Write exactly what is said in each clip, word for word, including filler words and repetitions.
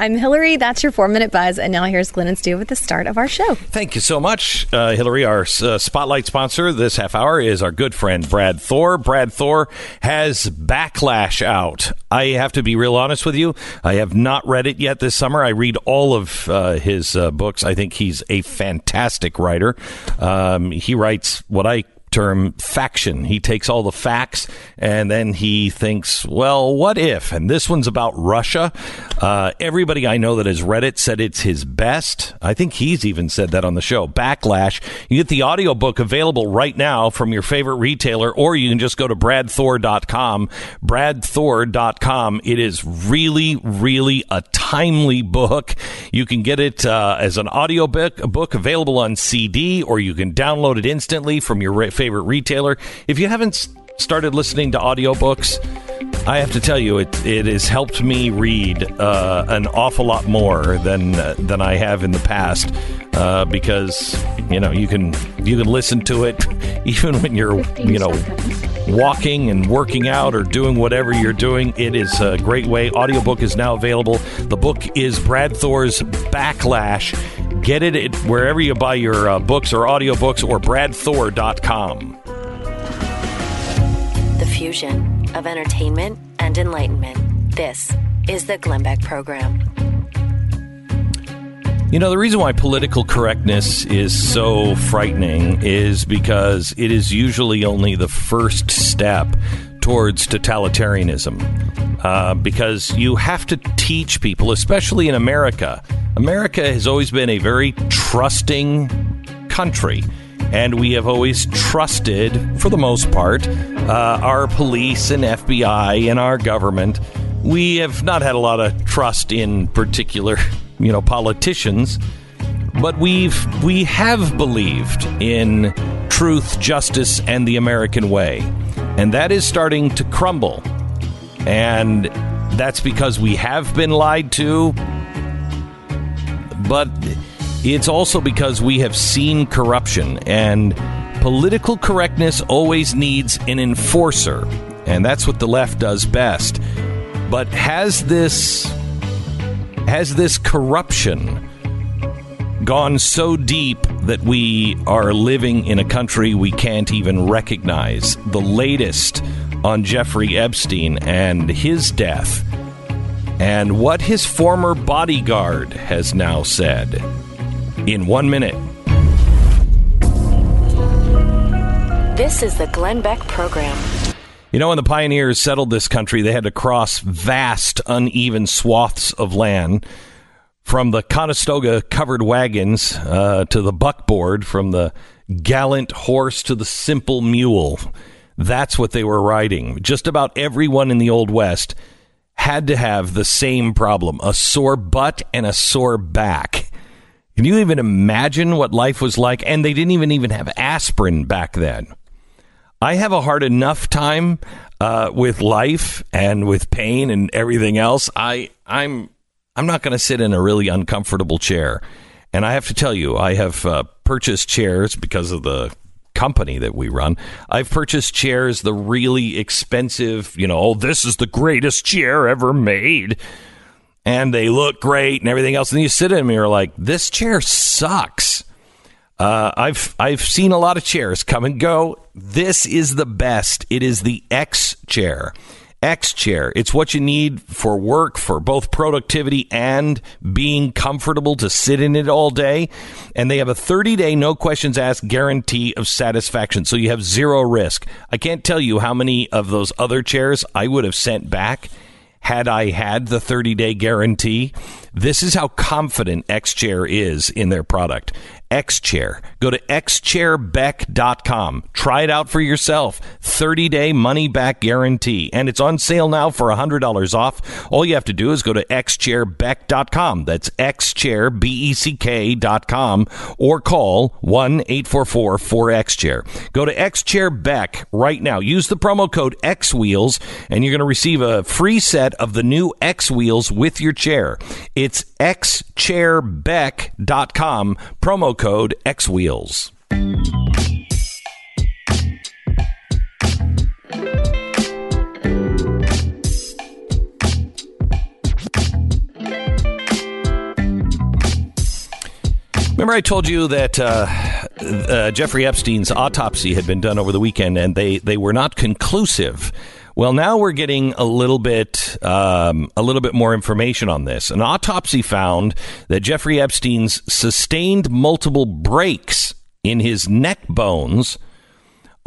I'm Hillary. That's your four-minute buzz. And now here's Glenn and Stu with the start of our show. Thank you so much, uh, Hillary. Our uh, spotlight sponsor this half hour is our good friend, Brad Thor. Brad Thor has Backlash out. I have to be real honest with you. I have not read it yet this summer. I read all of uh, his uh, books. I think he's a fantastic writer. Um, he writes what I term faction. He takes all the facts and then he thinks, well, what if? And this one's about Russia. Uh, everybody I know that has read it said it's his best. I think he's even said that on the show. Backlash. You get the audiobook available right now from your favorite retailer, or you can just go to brad thor dot com. brad thor dot com. It is really, really a timely book. You can get it uh, as an audiobook book available on C D, or you can download it instantly from your favorite favorite retailer. If you haven't started listening to audiobooks, I have to tell you, it it has helped me read uh, an awful lot more than uh, than I have in the past, uh, because you know you can you can listen to it even when you're you know walking and working out or doing whatever you're doing. It is a great way. Audiobook is now available. The book is Brad Thor's Backlash. Get it at wherever you buy your uh, books or audiobooks, or brad thor dot com. The fusion of entertainment and enlightenment. This is the Glenn Beck Program. You know, the reason why political correctness is so frightening is because it is usually only the first step towards totalitarianism, uh, because you have to teach people, especially in America. America has always been a very trusting country, and we have always trusted, for the most part, uh, our police and F B I and our government. We have not had a lot of trust in particular, you know, politicians, but we've we have believed in truth, justice, and the American way. And that is starting to crumble. And that's because we have been lied to. But it's also because we have seen corruption. And political correctness always needs an enforcer. And that's what the left does best. But has this, has this corruption gone so deep that we are living in a country we can't even recognize? The latest on Jeffrey Epstein and his death, and what his former bodyguard has now said, in one minute. This is the Glenn Beck Program. You know, when the pioneers settled this country, they had to cross vast, uneven swaths of land, from the Conestoga covered wagons uh, to the buckboard, from the gallant horse to the simple mule. That's what they were riding. Just about everyone in the Old West had to have the same problem, a sore butt and a sore back. Can you even imagine what life was like? And they didn't even even have aspirin back then. I have a hard enough time uh, with life and with pain and everything else. I I'm I'm not going to sit in a really uncomfortable chair. And I have to tell you, I have uh, purchased chairs because of the company that we run. I've purchased chairs, the really expensive, you know, oh, this is the greatest chair ever made. And they look great and everything else. And you sit in them and you're like, this chair sucks. Uh, I've I've seen a lot of chairs come and go. This is the best. It is the X Chair. X Chair. It's what you need for work, for both productivity and being comfortable to sit in it all day. And they have a thirty-day, no questions asked guarantee of satisfaction, so you have zero risk. I can't tell you how many of those other chairs I would have sent back had I had the thirty-day guarantee. This is how confident X Chair is in their product. X Chair. Go to x chair beck dot com. Try it out for yourself. thirty-day money-back guarantee. And it's on sale now for one hundred dollars off. All you have to do is go to x chair beck dot com. That's x chair, B E C K dot com, or call one eight four four four X Chair. Go to xchairbeck right now. Use the promo code X Wheels, and you're going to receive a free set of the new X Wheels with your chair. It's x chair beck dot com. Promo code Code X Wheels. Remember I told you that uh, uh, Jeffrey Epstein's autopsy had been done over the weekend and they, they were not conclusive. Well, now we're getting a little bit um, a little bit more information on this. An autopsy found that Jeffrey Epstein's sustained multiple breaks in his neck bones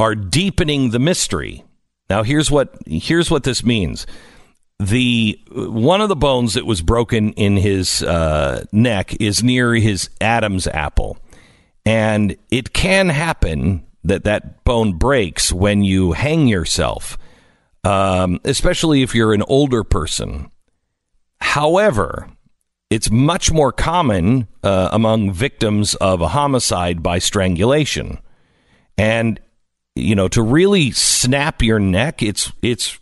are deepening the mystery. Now, here's what here's what this means. The one of the bones that was broken in his uh, neck is near his Adam's apple, and it can happen that that bone breaks when you hang yourself. Um, especially if you're an older person. However, it's much more common uh, among victims of a homicide by strangulation. And, you know, to really snap your neck, it's it's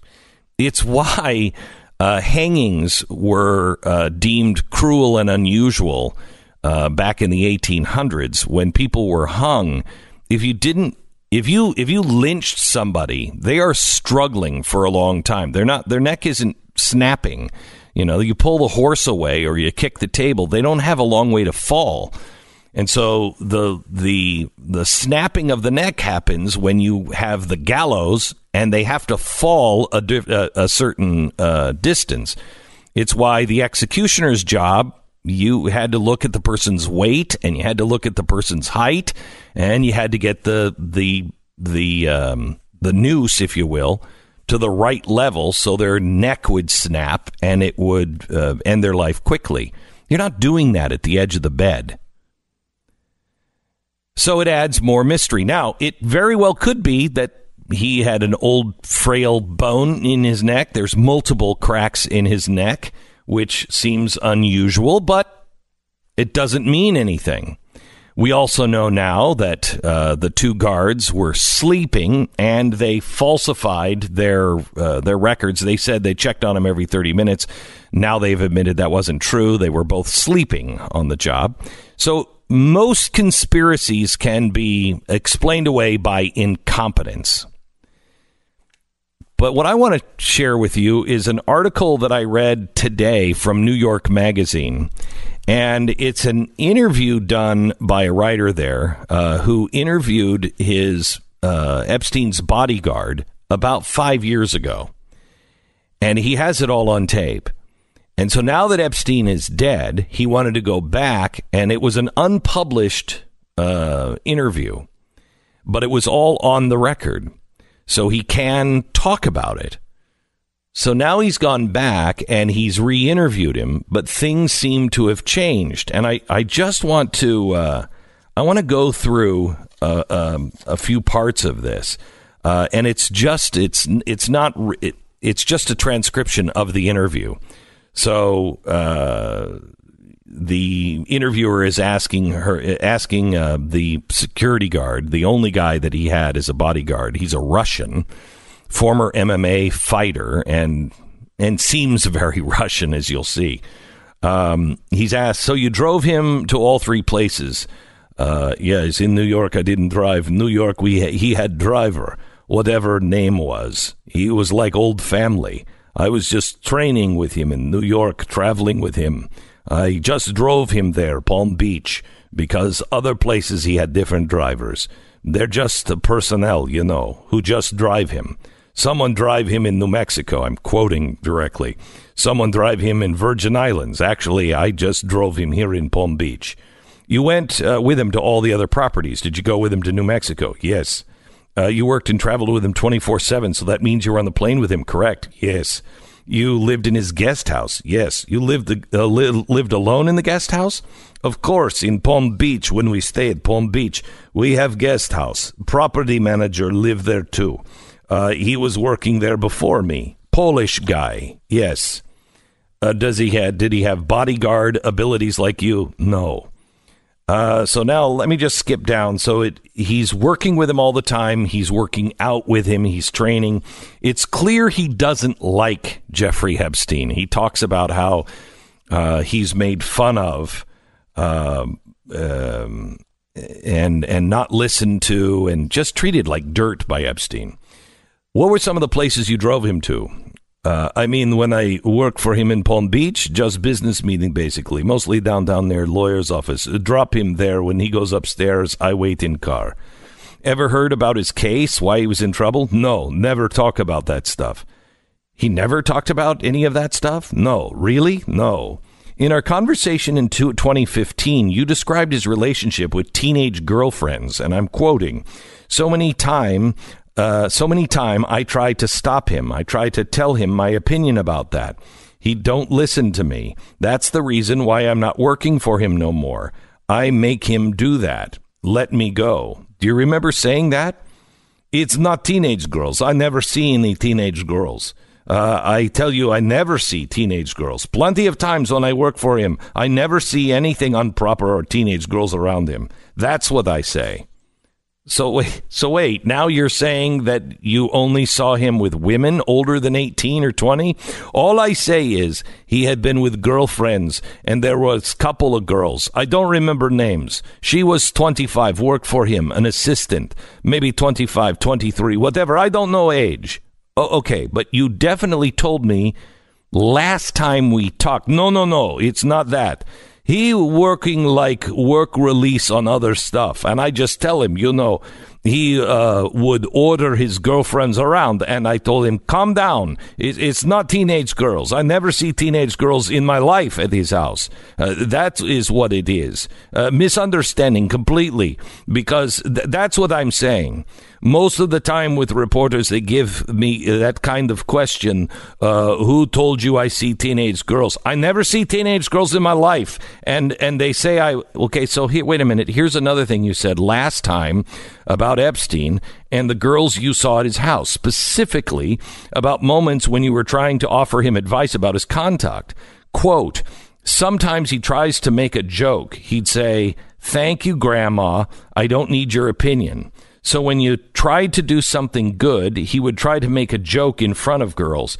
it's why uh, hangings were uh, deemed cruel and unusual uh, back in the eighteen hundreds when people were hung. If you didn't If you if you lynched somebody, they are struggling for a long time. They're not their neck isn't snapping. You know, you pull the horse away or you kick the table. They don't have a long way to fall. And so the the the snapping of the neck happens when you have the gallows and they have to fall a, a, a certain uh, distance. It's why the executioner's job. You had to look at the person's weight and you had to look at the person's height and you had to get the the the um, the noose, if you will, to the right level so their neck would snap and it would uh, end their life quickly. You're not doing that at the edge of the bed. So it adds more mystery. Now, it very well could be that he had an old frail bone in his neck. There's multiple cracks in his neck, which seems unusual, but it doesn't mean anything. We also know now that uh, the two guards were sleeping and they falsified their uh, their records. They said they checked on him every thirty minutes. Now they've admitted that wasn't true. They were both sleeping on the job. So most conspiracies can be explained away by incompetence. But what I want to share with you is an article that I read today from New York Magazine, and it's an interview done by a writer there uh, who interviewed his uh, Epstein's bodyguard about five years ago, and he has it all on tape. And so now that Epstein is dead, he wanted to go back, and it was an unpublished uh, interview, but it was all on the record. So he can talk about it. So now he's gone back and he's re-interviewed him, but things seem to have changed. And I, I just want to uh, I want to go through uh, um, a few parts of this. Uh, and it's just it's it's not it, it's just a transcription of the interview. So uh, the interviewer is asking her, asking uh, the security guard, the only guy that he had as a bodyguard. He's a Russian, former M M A fighter, and and seems very Russian, as you'll see. Um, he's asked, so you drove him to all three places? Uh, yes, in New York, I didn't drive. In New York, we he had driver, whatever name was. He was like old family. I was just training with him in New York, traveling with him. I just drove him there, Palm Beach, because other places he had different drivers. They're just the personnel, you know, who just drive him. Someone drive him in New Mexico. I'm quoting directly. Someone drive him in Virgin Islands. Actually, I just drove him here in Palm Beach. You went uh, with him to all the other properties. Did you go with him to New Mexico? Yes. Uh, you worked and traveled with him twenty-four seven, so that means you were on the plane with him, correct? Yes. You lived in his guest house. Yes. You lived the, uh, li- lived alone in the guest house? Of course, in Palm Beach, when we stay at Palm Beach, we have guest house. Property manager lived there, too. Uh, he was working there before me. Polish guy. Yes. Uh, does he had? Did he have bodyguard abilities like you? No. Uh, so now let me just skip down. So it he's working with him all the time. He's working out with him. He's training. It's clear he doesn't like Jeffrey Epstein. He talks about how uh, he's made fun of um, um, and and not listened to and just treated like dirt by Epstein. What were some of the places you drove him to? Uh, I mean, when I work for him in Palm Beach, just business meeting, basically, mostly down down there, lawyer's office. Drop him there. When he goes upstairs, I wait in car. Ever heard about his case, why he was in trouble? No, never talk about that stuff. He never talked about any of that stuff? No, really? No. In our conversation in twenty fifteen, you described his relationship with teenage girlfriends, and I'm quoting, so many time... Uh, so many times I tried to stop him. I tried to tell him my opinion about that. He don't listen to me. That's the reason why I'm not working for him no more. I make him do that. Let me go. Do you remember saying that? It's not teenage girls. I never see any teenage girls. Uh, I tell you, I never see teenage girls. Plenty of times when I work for him, I never see anything improper or teenage girls around him. That's what I say. So wait, so wait, now you're saying that you only saw him with women older than eighteen or twenty? All I say is he had been with girlfriends, and there was a couple of girls. I don't remember names. She was twenty-five, worked for him, an assistant, maybe twenty-five, twenty-three, whatever. I don't know age. Oh, okay, but you definitely told me last time we talked. No, no, no, it's not that. He working like work release on other stuff. And I just tell him, you know, he uh, would order his girlfriends around. And I told him, calm down. It, it's not teenage girls. I never see teenage girls in my life at his house. Uh, that is what it is. Uh, misunderstanding completely, because th- that's what I'm saying. Most of the time with reporters, they give me that kind of question. Uh, who told you I see teenage girls? I never see teenage girls in my life. And and they say, I okay, so here, wait a minute. Here's another thing you said last time about Epstein and the girls you saw at his house, specifically about moments when you were trying to offer him advice about his conduct. Quote, sometimes he tries to make a joke. He'd say, thank you, Grandma. I don't need your opinion. So when you tried to do something good, he would try to make a joke in front of girls.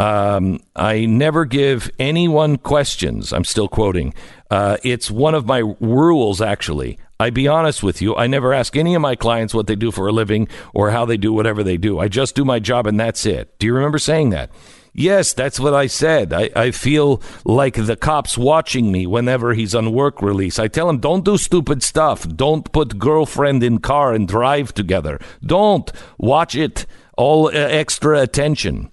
Um, I never give anyone questions. I'm still quoting. Uh, it's one of my rules, actually. I be honest with you. I never ask any of my clients what they do for a living or how they do whatever they do. I just do my job and that's it. Do you remember saying that? Yes, that's what I said. I, I feel like the cops watching me whenever he's on work release. I tell him, don't do stupid stuff. Don't put girlfriend in car and drive together. Don't watch it. All uh, extra attention.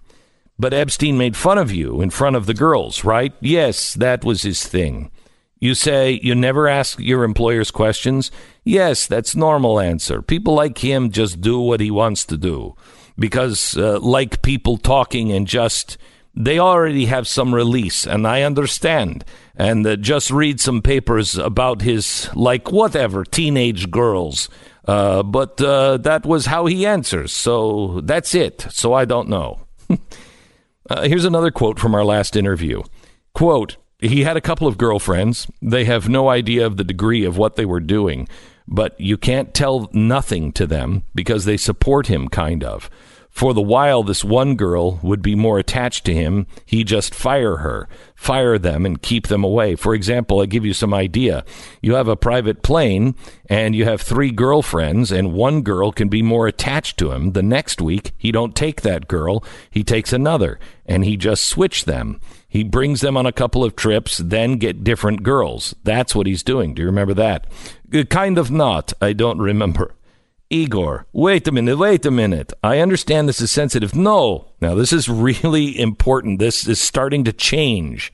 But Epstein made fun of you in front of the girls, right? Yes, that was his thing. You say you never ask your employers questions. Yes, that's normal answer. People like him just do what he wants to do. Because uh, like people talking and just, they already have some release, and I understand. And uh, just read some papers about his, like, whatever, teenage girls. Uh, but uh, that was how he answers. So that's it. So I don't know. uh, here's another quote from our last interview. Quote, he had a couple of girlfriends. They have no idea of the degree of what they were doing. But you can't tell nothing to them because they support him, kind of. For the while, this one girl would be more attached to him. He just fire her, fire them and keep them away. For example, I give you some idea. You have a private plane and you have three girlfriends and one girl can be more attached to him. The next week, he don't take that girl. He takes another and he just switch them. He brings them on a couple of trips, then get different girls. That's what he's doing. Do you remember that? Kind of not. I don't remember. Igor, wait a minute, wait a minute. I understand this is sensitive. No. Now, this is really important. This is starting to change.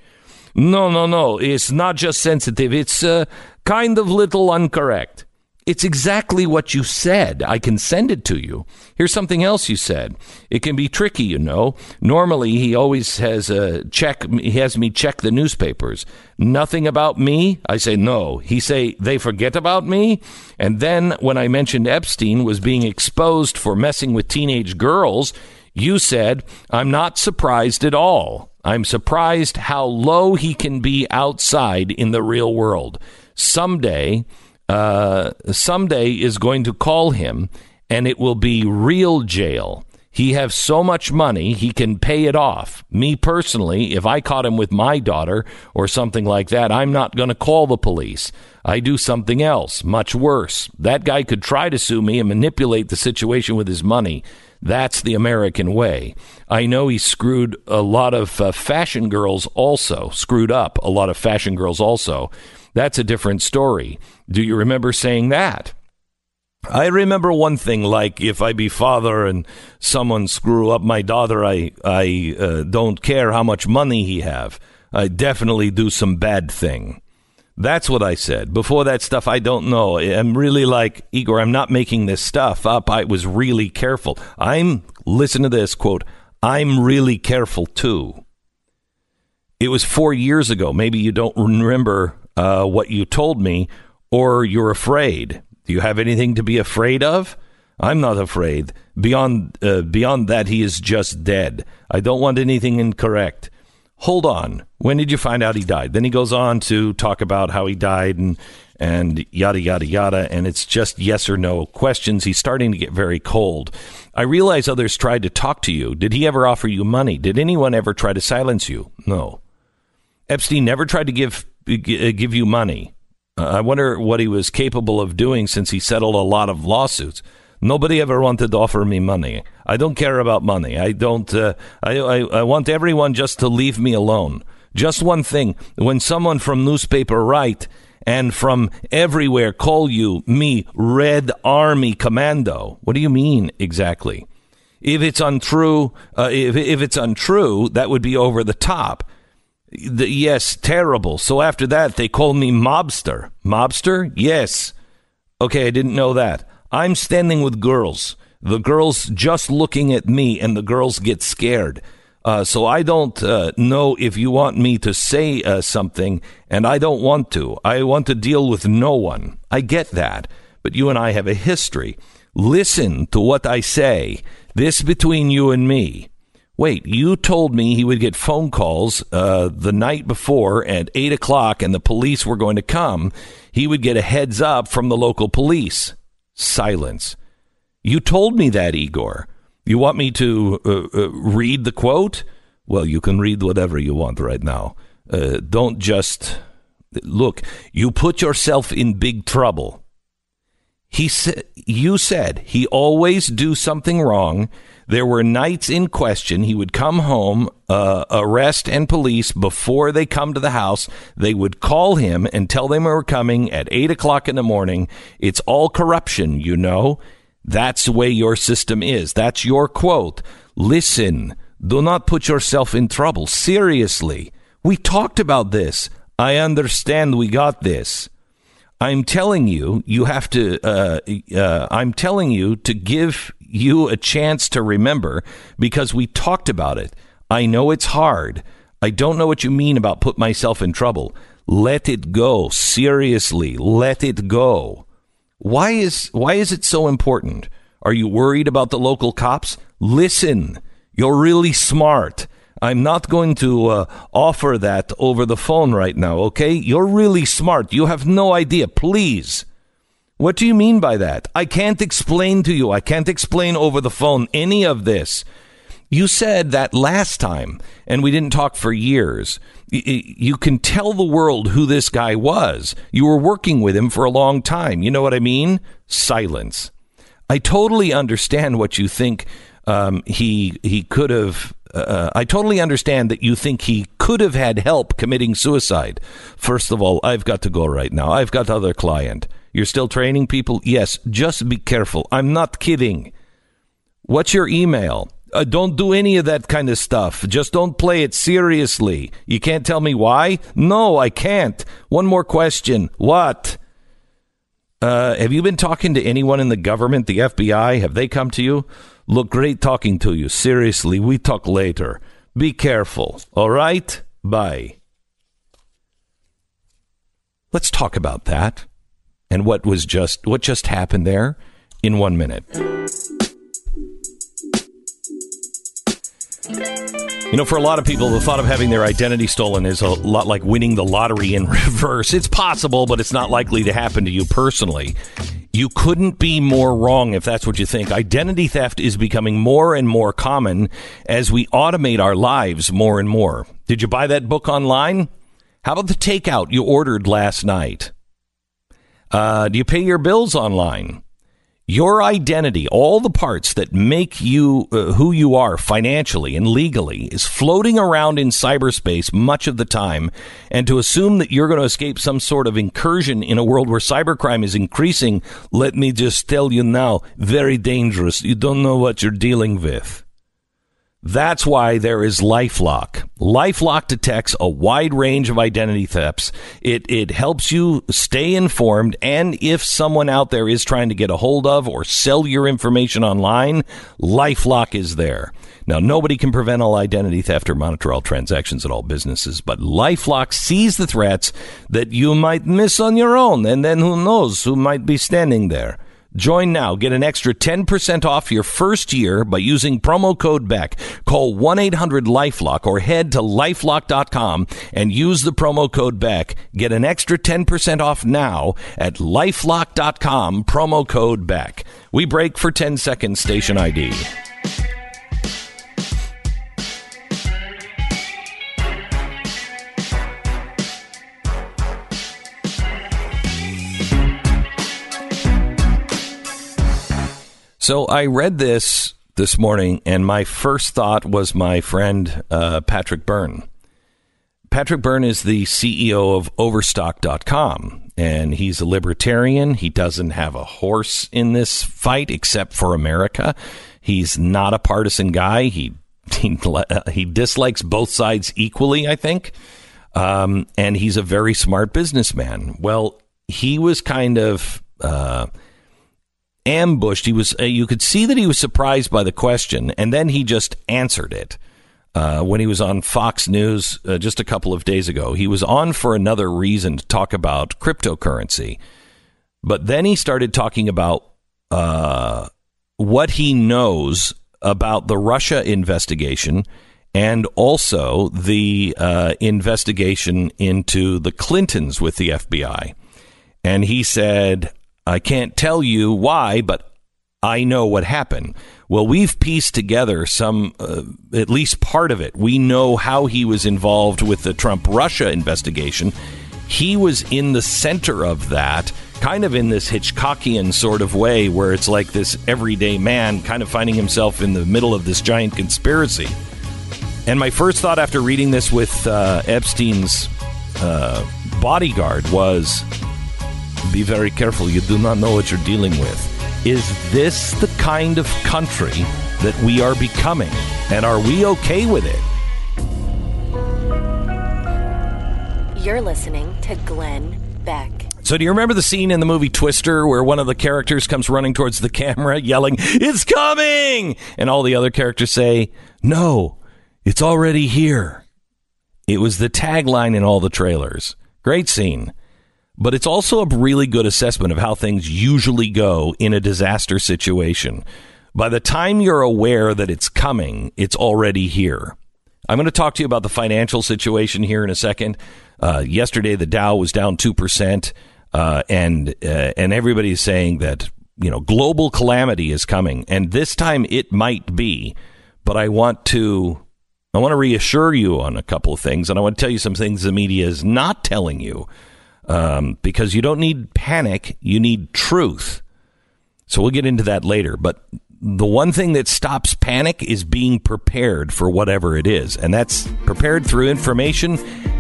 No, no, no. It's not just sensitive. It's uh, kind of little incorrect. It's exactly what you said. I can send it to you. Here's something else you said. It can be tricky, you know. Normally, he always has a check. He has me check the newspapers. Nothing about me? I say no. He say they forget about me. And then when I mentioned Epstein was being exposed for messing with teenage girls, you said, I'm not surprised at all. I'm surprised how low he can be outside in the real world. Someday... Uh, someday is going to call him and it will be real jail. He has so much money, he can pay it off. Me personally, if I caught him with my daughter or something like that, I'm not going to call the police. I do something else, much worse. That guy could try to sue me and manipulate the situation with his money. That's the American way. I know he screwed a lot of uh, fashion girls also, screwed up a lot of fashion girls also. That's a different story. Do you remember saying that? I remember one thing, like if I be father and someone screw up my daughter, I I uh, don't care how much money he have. I definitely do some bad thing. That's what I said. Before that stuff, I don't know. I'm really like, Igor, I'm not making this stuff up. I was really careful. I'm, listen to this quote, I'm really careful too. It was four years ago. Maybe you don't remember uh, what you told me, or you're afraid. Do you have anything to be afraid of? I'm not afraid. Beyond uh, beyond that, he is just dead. I don't want anything incorrect. Hold on. When did you find out he died? Then he goes on to talk about how he died and and yada, yada, yada. And it's just yes or no questions. He's starting to get very cold. I realize others tried to talk to you. Did he ever offer you money? Did anyone ever try to silence you? No. Epstein never tried to give give you money. I wonder what he was capable of doing since he settled a lot of lawsuits. Nobody ever wanted to offer me money. I don't care about money. I don't. Uh, I, I I want everyone just to leave me alone. Just one thing. When someone from newspaper write and from everywhere call you me Red Army Commando, what do you mean exactly? If it's untrue, uh, if if it's untrue, that would be over the top. The, yes, terrible. So after that, they call me mobster. Mobster? Yes. Okay, I didn't know that. I'm standing with girls. The girls just looking at me, and the girls get scared. Uh, so I don't uh, know if you want me to say uh, something, and I don't want to. I want to deal with no one. I get that. But you and I have a history. Listen to what I say. This between you and me. Wait, you told me he would get phone calls uh, the night before at eight o'clock and the police were going to come. He would get a heads up from the local police. Silence. You told me that, Igor. You want me to uh, uh, read the quote? Well, you can read whatever you want right now. Uh, don't just... Look, you put yourself in big trouble. He said, you said he always do something wrong. There were nights in question. He would come home, uh, arrest and police before they come to the house. They would call him and tell them we were coming at eight o'clock in the morning. It's all corruption, you know. That's the way your system is. That's your quote. Listen, do not put yourself in trouble. Seriously, we talked about this. I understand we got this. I'm telling you, you have to, uh, uh, I'm telling you to give you a chance to remember because we talked about it. I know it's hard. I don't know what you mean about put myself in trouble. Let it go. Seriously, let it go. Why is, why is it so important? Are you worried about the local cops? Listen, you're really smart. I'm not going to uh, offer that over the phone right now, okay? You're really smart. You have no idea. Please. What do you mean by that? I can't explain to you. I can't explain over the phone any of this. You said that last time, and we didn't talk for years. You can tell the world who this guy was. You were working with him for a long time. You know what I mean? Silence. I totally understand what you think um, he he could have... Uh, I totally understand that you think he could have had help committing suicide. First of all, I've got to go right now. I've got other client. You're still training people? Yes. Just be careful. I'm not kidding. What's your email? Uh, don't do any of that kind of stuff. Just don't play it seriously. You can't tell me why? No, I can't. One more question. What? Uh, have you been talking to anyone in the government, the F B I? Have they come to you? Look, great talking to you. Seriously, we talk later. Be careful. All right? Bye. Let's talk about that and what was just what just happened there in one minute. You know, for a lot of people, the thought of having their identity stolen is a lot like winning the lottery in reverse. It's possible, but it's not likely to happen to you personally. You couldn't be more wrong if that's what you think. Identity theft is becoming more and more common as we automate our lives more and more. Did you buy that book online? How about the takeout you ordered last night? Uh, do you pay your bills online? Your identity, all the parts that make you uh, who you are financially and legally, is floating around in cyberspace much of the time. And to assume that you're going to escape some sort of incursion in a world where cybercrime is increasing, let me just tell you now, very dangerous. You don't know what you're dealing with. That's why there is LifeLock. LifeLock detects a wide range of identity thefts. It it helps you stay informed, and if someone out there is trying to get a hold of or sell your information online, LifeLock is there. Now, nobody can prevent all identity theft or monitor all transactions at all businesses, but LifeLock sees the threats that you might miss on your own, and then who knows who might be standing there. Join now. Get an extra ten percent off your first year by using promo code BECK. Call one eight hundred LIFELOCK or head to LifeLock dot com and use the promo code BECK. Get an extra ten percent off now at LifeLock dot com, promo code BECK. We break for ten seconds, station I D. So I read this this morning, and my first thought was my friend, uh, Patrick Byrne. Patrick Byrne is the C E O of Overstock dot com, and he's a libertarian. He doesn't have a horse in this fight except for America. He's not a partisan guy. He, he, he dislikes both sides equally, I think. Um, and he's a very smart businessman. Well, he was kind of... Uh, ambushed. He was uh, you could see that he was surprised by the question, and then he just answered it uh, when he was on Fox News uh, just a couple of days ago. He was on for another reason to talk about cryptocurrency. But then he started talking about uh, what he knows about the Russia investigation and also the uh, investigation into the Clintons with the F B I. And he said, I can't tell you why, but I know what happened. Well, we've pieced together some, uh, at least part of it. We know how he was involved with the Trump-Russia investigation. He was in the center of that, kind of in this Hitchcockian sort of way, where it's like this everyday man kind of finding himself in the middle of this giant conspiracy. And my first thought after reading this with uh, Epstein's uh, bodyguard was... Be very careful. You do not know what you're dealing with. Is this the kind of country that we are becoming? And are we okay with it? You're listening to Glenn Beck. So do you remember the scene in the movie Twister where one of the characters comes running towards the camera yelling, "It's coming!" And all the other characters say, "No, it's already here." It was the tagline in all the trailers. Great scene. But it's also a really good assessment of how things usually go in a disaster situation. By the time you're aware that it's coming, it's already here. I'm going to talk to you about the financial situation here in a second. Uh, yesterday, the Dow was down two percent, uh, and uh, and everybody's saying that, you know, global calamity is coming. And this time it might be. But I want to I want to reassure you on a couple of things. And I want to tell you some things the media is not telling you. Um, because you don't need panic, you need truth. So we'll get into that later. But the one thing that stops panic is being prepared for whatever it is. And that's prepared through information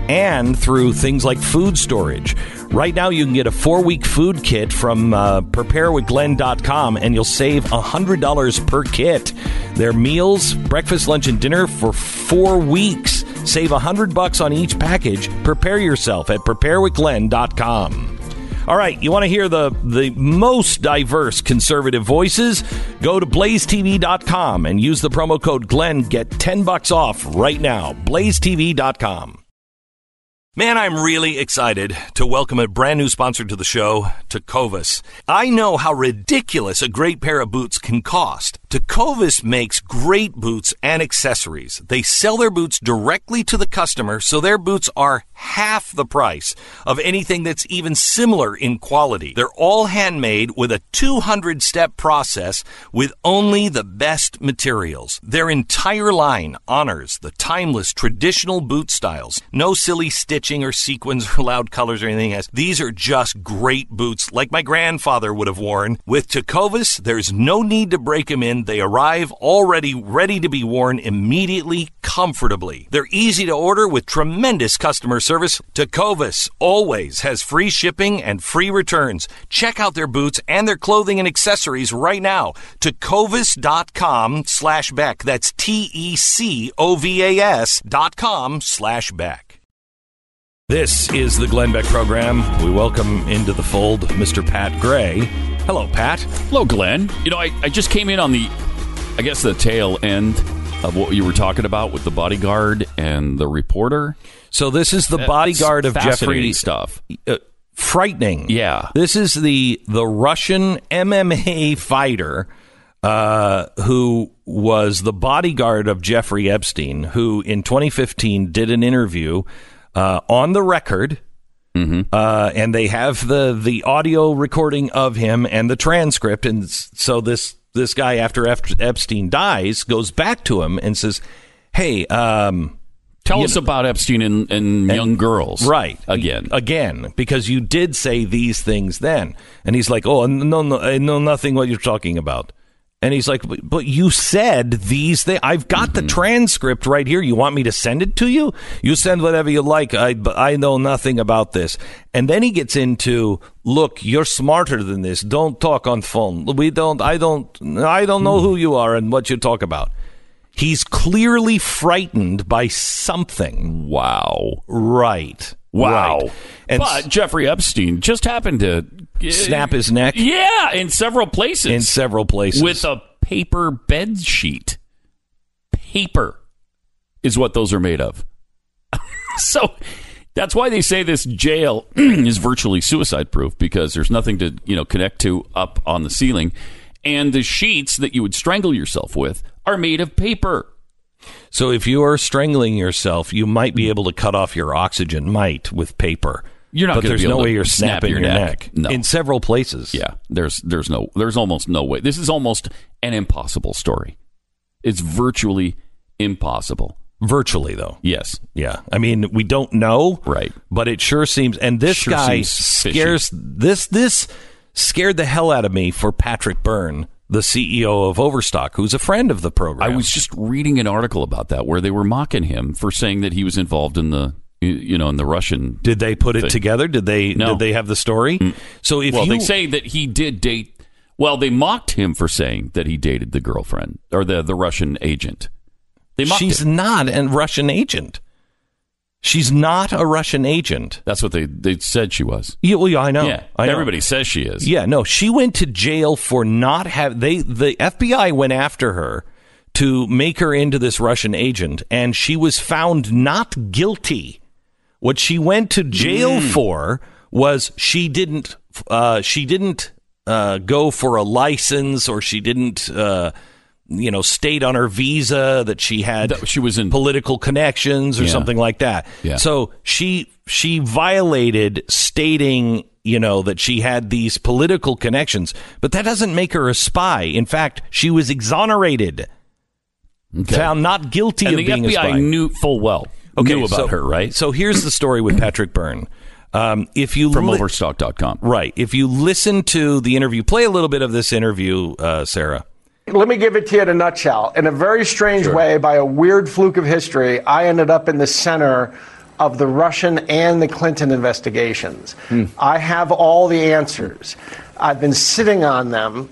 and through things like food storage. Right now, you can get a four-week food kit from uh, prepare with glenn dot com, and you'll save one hundred dollars per kit. Their meals, breakfast, lunch, and dinner for four weeks. Save one hundred bucks on each package. Prepare yourself at prepare with glenn dot com. All right, you want to hear the, the most diverse conservative voices? Go to blaze t v dot com and use the promo code Glenn. Get ten bucks off right now. blaze t v dot com. Man, I'm really excited to welcome a brand new sponsor to the show, Tecovas. I know how ridiculous a great pair of boots can cost. Tecovas makes great boots and accessories. They sell their boots directly to the customer, so their boots are half the price of anything that's even similar in quality. They're all handmade with a two hundred step process with only the best materials. Their entire line honors the timeless traditional boot styles. No silly stitch or sequins or loud colors or anything else. These are just great boots like my grandfather would have worn. With Tecovas, there's no need to break them in. They arrive already ready to be worn immediately, comfortably. They're easy to order with tremendous customer service. Tecovas always has free shipping and free returns. Check out their boots and their clothing and accessories right now. Tecovas.com slash Beck. That's T-E-C-O-V-A-S dot com slash Beck. This is the Glenn Beck program. We welcome into the fold Mister Pat Gray. Hello, Pat. Hello, Glenn. You know, I, I just came in on the, I guess, the tail end of what you were talking about with the bodyguard and the reporter. So this is the That's bodyguard of Jeffrey stuff. Uh, frightening. Yeah. This is the the Russian M M A fighter uh, who was the bodyguard of Jeffrey Epstein, who in twenty fifteen did an interview Uh, on the record, mm-hmm. uh, and they have the, the audio recording of him and the transcript. And so this this guy, after Ep- Epstein dies, goes back to him and says, hey, um, tell us know, about Epstein and, and, and young girls. Right. Again. Again, because you did say these things then. And he's like, oh, no, no, I know nothing what you're talking about. And he's like, but, but you said these things. I've got mm-hmm. the transcript right here. You want me to send it to you? You send whatever you like. I, I know nothing about this. And then he gets into, look, you're smarter than this. Don't talk on phone. We don't. I don't. I don't know mm-hmm. who you are and what you talk about. He's clearly frightened by something. Wow. Right. Wow. Right. And but Jeffrey Epstein just happened to snap his neck. Yeah, in several places. In several places. With a paper bed sheet. Paper is what those are made of. So that's why they say this jail is virtually suicide proof, because there's nothing to, you know, connect to up on the ceiling. And the sheets that you would strangle yourself with are made of paper. So if you are strangling yourself, you might be able to cut off your oxygen, might, with paper. You're not but there's be able no way you're snapping snap your, your neck. neck. No. In several places. Yeah, there's there's no there's almost no way. This is almost an impossible story. It's virtually impossible. Virtually, though. Yes. Yeah. I mean, we don't know. Right. But it sure seems. And this sure guy scares fishy. this this scared the hell out of me for Patrick Byrne, the C E O of Overstock, who's a friend of the program. I was just reading an article about that where they were mocking him for saying that he was involved in the, you know, in the Russian. Did they put it thing. together? Did they no. did they have the story? Mm. So if well, you, they say that he did date. Well, they mocked him for saying that he dated the girlfriend or the, the Russian agent. They mocked She's him. not a Russian agent. She's not a Russian agent. That's what they, they said she was. Yeah, well, yeah, I know. Yeah, I know. Everybody says she is. Yeah, no, she went to jail for not have they. The F B I went after her to make her into this Russian agent, and she was found not guilty. What she went to jail mm. for was she didn't uh, she didn't uh, go for a license, or she didn't. Uh, you know, state on her visa that she had that she was in political connections or yeah. something like that. Yeah. So she she violated stating, you know, that she had these political connections, but that doesn't make her a spy. In fact, she was exonerated, okay. found not guilty and of being F B I a spy. The F B I knew full well, okay, knew about so, her, right? So here's the story with Patrick Byrne. Um, if you From li- Overstock dot com. Right. If you listen to the interview, play a little bit of this interview, uh, Sarah. Let me give it to you in a nutshell. In a very strange sure. way, by a weird fluke of history, I ended up in the center of the Russian and the Clinton investigations. Hmm. I have all the answers. I've been sitting on them,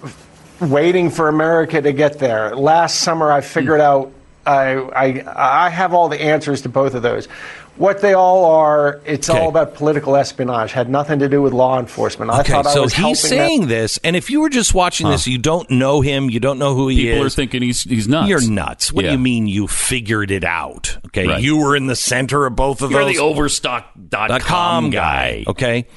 waiting for America to get there. Last summer, I figured hmm. out I, I I have all the answers to both of those. What they all are, it's okay. all about political espionage. Had nothing to do with law enforcement. I okay, thought I so was he's saying that. This, and if you were just watching huh. this, you don't know him, you don't know who he People is. People are thinking he's he's nuts. You're nuts. What yeah. do you mean you figured it out? Okay, right. You were in the center of both of You're those. You're the Overstock dot com guy. guy. Okay.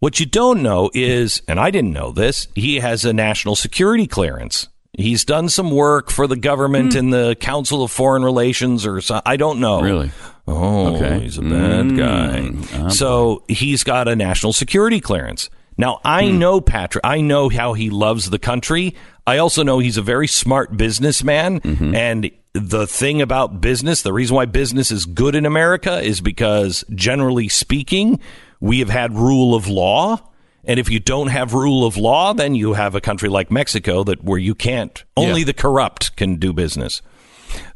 What you don't know is, and I didn't know this, he has a national security clearance. He's done some work for the government mm. in the Council of Foreign Relations or something. I don't know. Really? Oh, okay. He's a bad mm. guy. I'm so bad. He's got a national security clearance. Now, I mm. know Patrick. I know how he loves the country. I also know he's a very smart businessman. Mm-hmm. And the thing about business, the reason why business is good in America is because, generally speaking, we have had rule of law. And if you don't have rule of law, then you have a country like Mexico that where you can't. Only yeah. the corrupt can do business.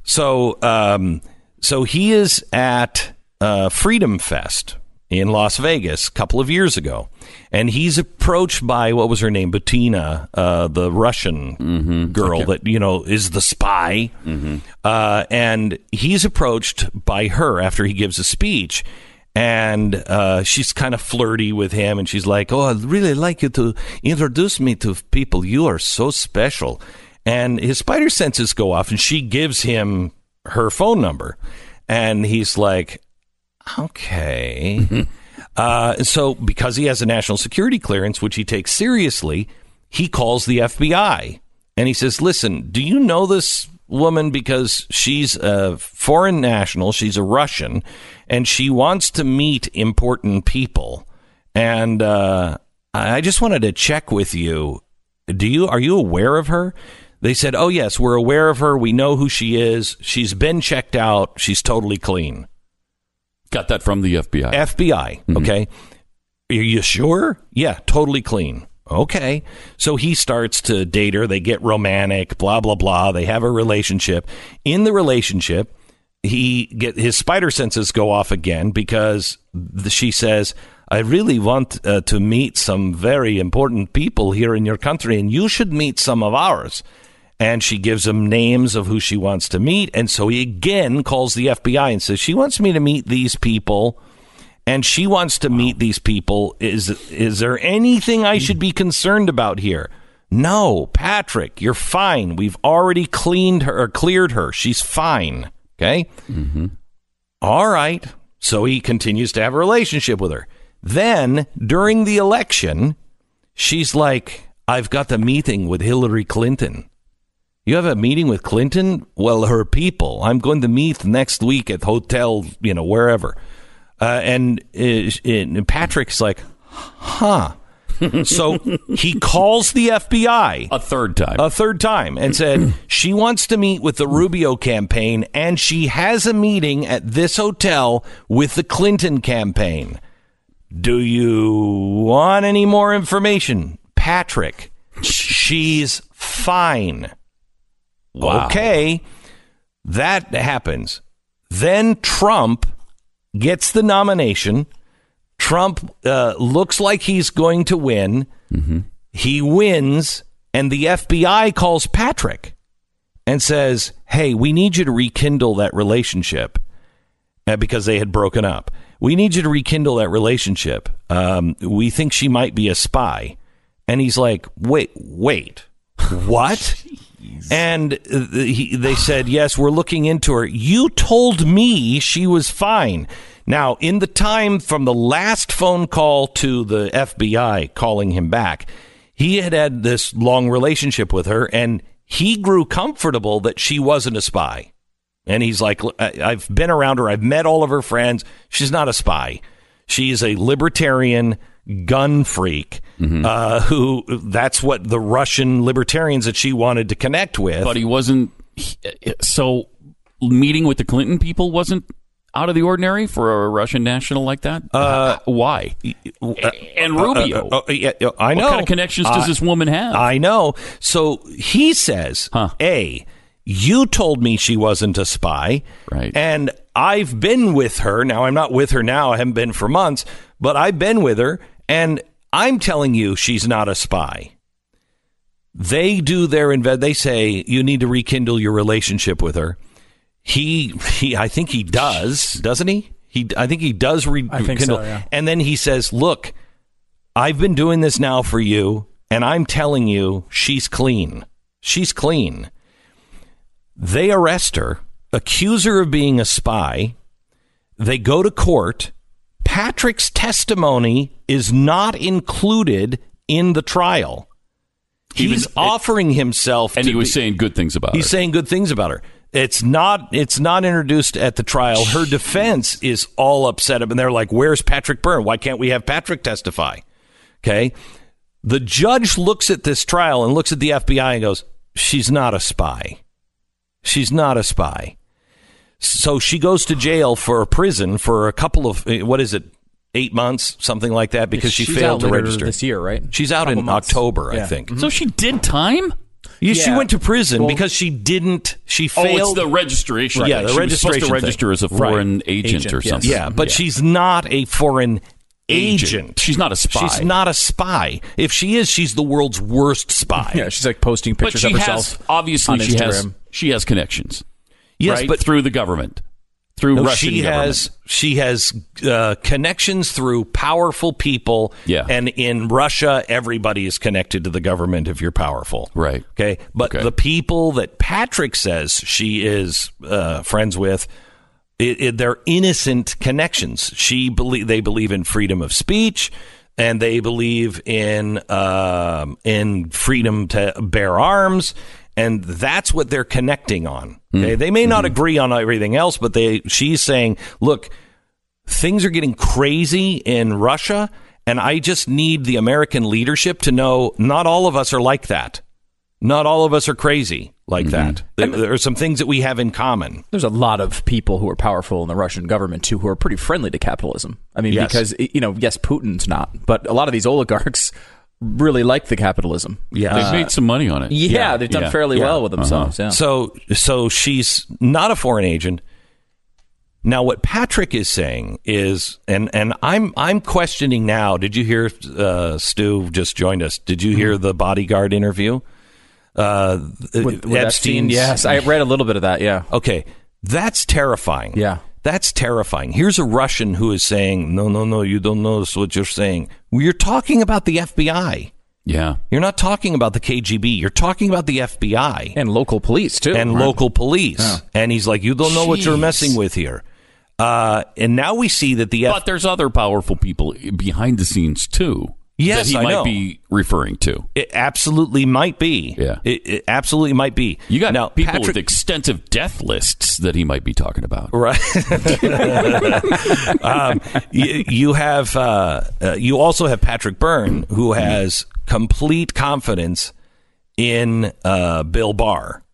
So um, so he is at uh, Freedom Fest in Las Vegas a couple of years ago. And he's approached by, what was her name, Bettina, uh, the Russian mm-hmm. girl okay. that, you know, is the spy. Mm-hmm. Uh, and he's approached by her after he gives a speech. And uh, she's kind of flirty with him, and she's like, oh, I'd really like you to introduce me to people. You are so special. And his spider senses go off, and she gives him her phone number. And he's like, okay. uh, and so because he has a national security clearance, which he takes seriously, he calls the F B I. And he says, listen, do you know this woman because she's a foreign national, she's a Russian, and she wants to meet important people, and uh I just wanted to check with you, do you are you aware of her? They said, oh yes, we're aware of her, we know who she is, she's been checked out, she's totally clean. Got that from the F B I. F B I mm-hmm. Okay, are you sure? Yeah, totally clean. Okay, so he starts to date her. They get romantic, blah, blah, blah. They have a relationship. In the relationship, he get his spider senses go off again because the, she says, I really want uh, to meet some very important people here in your country, and you should meet some of ours. And she gives him names of who she wants to meet. And so he again calls the F B I and says, she wants me to meet these people. And she wants to meet these people. Is is there anything I should be concerned about here? No, Patrick, you're fine. We've already cleaned her or cleared her. She's fine. Okay. Mm-hmm. All right. So he continues to have a relationship with her. Then during the election, she's like, I've got the meeting with Hillary Clinton. You have a meeting with Clinton? Well, her people. I'm going to meet next week at hotel, you know, wherever. Uh, and, uh, and Patrick's like, huh. So he calls the F B I a third time, a third time and said she wants to meet with the Rubio campaign. And she has a meeting at this hotel with the Clinton campaign. Do you want any more information? Patrick, she's fine. Wow. Okay. That happens. Then Trump gets the nomination. Trump uh, looks like he's going to win. Mm-hmm. He wins, and the F B I calls Patrick and says, hey, we need you to rekindle that relationship uh, because they had broken up. We need you to rekindle that relationship. Um, we think she might be a spy. And he's like, wait, wait, what? And he, they said, yes, we're looking into her. You told me she was fine. Now, in the time from the last phone call to the F B I calling him back, he had had this long relationship with her, and he grew comfortable that she wasn't a spy. And he's like, I've been around her. I've met all of her friends. She's not a spy. She's a libertarian gun freak, mm-hmm. uh, who that's what the Russian libertarians that she wanted to connect with. But he wasn't. He, so meeting with the Clinton people wasn't out of the ordinary for a Russian national like that. Uh, Why? Uh, and Rubio. Uh, uh, uh, yeah, I know. What kind of connections does uh, this woman have? I know. So he says, huh. A, you told me she wasn't a spy. Right. And I've been with her. Now, I'm not with her now. I haven't been for months, but I've been with her. And I'm telling you, she's not a spy. They do their inve- They say you need to rekindle your relationship with her. He, he, I think he does, doesn't he? He, I think he does rekindle. I think so, yeah. And then he says, "Look, I've been doing this now for you, and I'm telling you, she's clean. She's clean." They arrest her, accuse her of being a spy. They go to court. Patrick's testimony is not included in the trial. He's Even, offering it, himself, and to he was be, saying good things about. He's her. He's saying good things about her. It's not. It's not introduced at the trial. Her defense is all upset up, and they're like, "Where's Patrick Byrne? Why can't we have Patrick testify?" Okay. The judge looks at this trial and looks at the F B I and goes, "She's not a spy. She's not a spy." So she goes to jail for prison for a couple of, what is it, eight months, something like that, because she She's failed to register this year, right? She's out in months. October, yeah. I think. Mm-hmm. So she did time? Yeah, yeah. She went to prison well, because she didn't, she failed. Oh, it's the registration. Right. Yeah, the she registration was supposed to register thing. As a foreign right. agent, agent or yes. something. Yeah, but yeah. she's not a foreign Agent. agent. She's not a spy. She's not a spy. If she is, she's the world's worst spy. Yeah, she's like posting pictures but she of herself. Has, obviously, on she has she has connections. Yes, right? But through the government, through no, Russian she government. Has, she has uh, connections through powerful people. Yeah. And in Russia, everybody is connected to the government if you're powerful. Right. Okay. But okay. the people that Patrick says she is uh, friends with. It, it, they're innocent connections. She believe they believe in freedom of speech, and they believe in um, in freedom to bear arms, and that's what they're connecting on. Okay? Mm-hmm. They may not mm-hmm. agree on everything else, but they. She's saying, "Look, things are getting crazy in Russia, and I just need the American leadership to know not all of us are like that. Not all of us are crazy." Like mm-hmm. that. There are some things that we have in common. There's a lot of people who are powerful in the Russian government, too, who are pretty friendly to capitalism. I mean, yes. because, you know, yes, Putin's not, but a lot of these oligarchs really like the capitalism. Yeah. They've uh, made some money on it. Yeah. yeah. They've done yeah. fairly yeah. well with themselves. Uh-huh. Yeah. So, so she's not a foreign agent. Now, what Patrick is saying is, and, and I'm, I'm questioning now. Did you hear uh, Stu just joined us? Did you hear the bodyguard interview? Uh, with, with Epstein, yes, I read a little bit of that. Yeah, okay, that's terrifying. Yeah, that's terrifying. Here's a Russian who is saying, "No, no, no, you don't notice what you're saying." Well, you're talking about the F B I. Yeah, you're not talking about the K G B. You're talking about the F B I and local police too, and right? local police. Yeah. And he's like, "You don't know Jeez. What you're messing with here." Uh, and now we see that the F- but there's other powerful people behind the scenes too. Yes, that he I might know. Be referring to. It absolutely might be. Yeah, it, it absolutely might be. You got now, people Patrick, with extensive death lists that he might be talking about, right? um, you, you have. Uh, uh, you also have Patrick Byrne, who has complete confidence in uh, Bill Barr,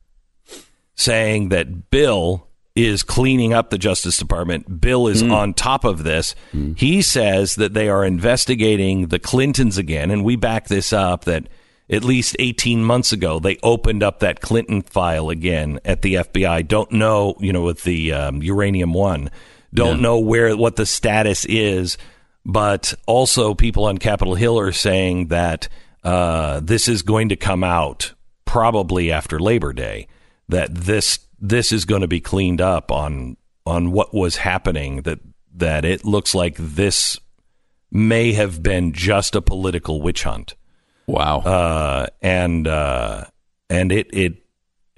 saying that Bill is cleaning up the Justice Department. Bill is mm. on top of this. Mm. He says that they are investigating the Clintons again, and we back this up that at least eighteen months ago, they opened up that Clinton file again at the F B I. Don't know, you know, with the um, Uranium One, don't yeah. know where what the status is, but also people on Capitol Hill are saying that uh, this is going to come out probably after Labor Day, that this This is going to be cleaned up on on what was happening, that that it looks like this may have been just a political witch hunt. Wow. Uh, and uh, and it, it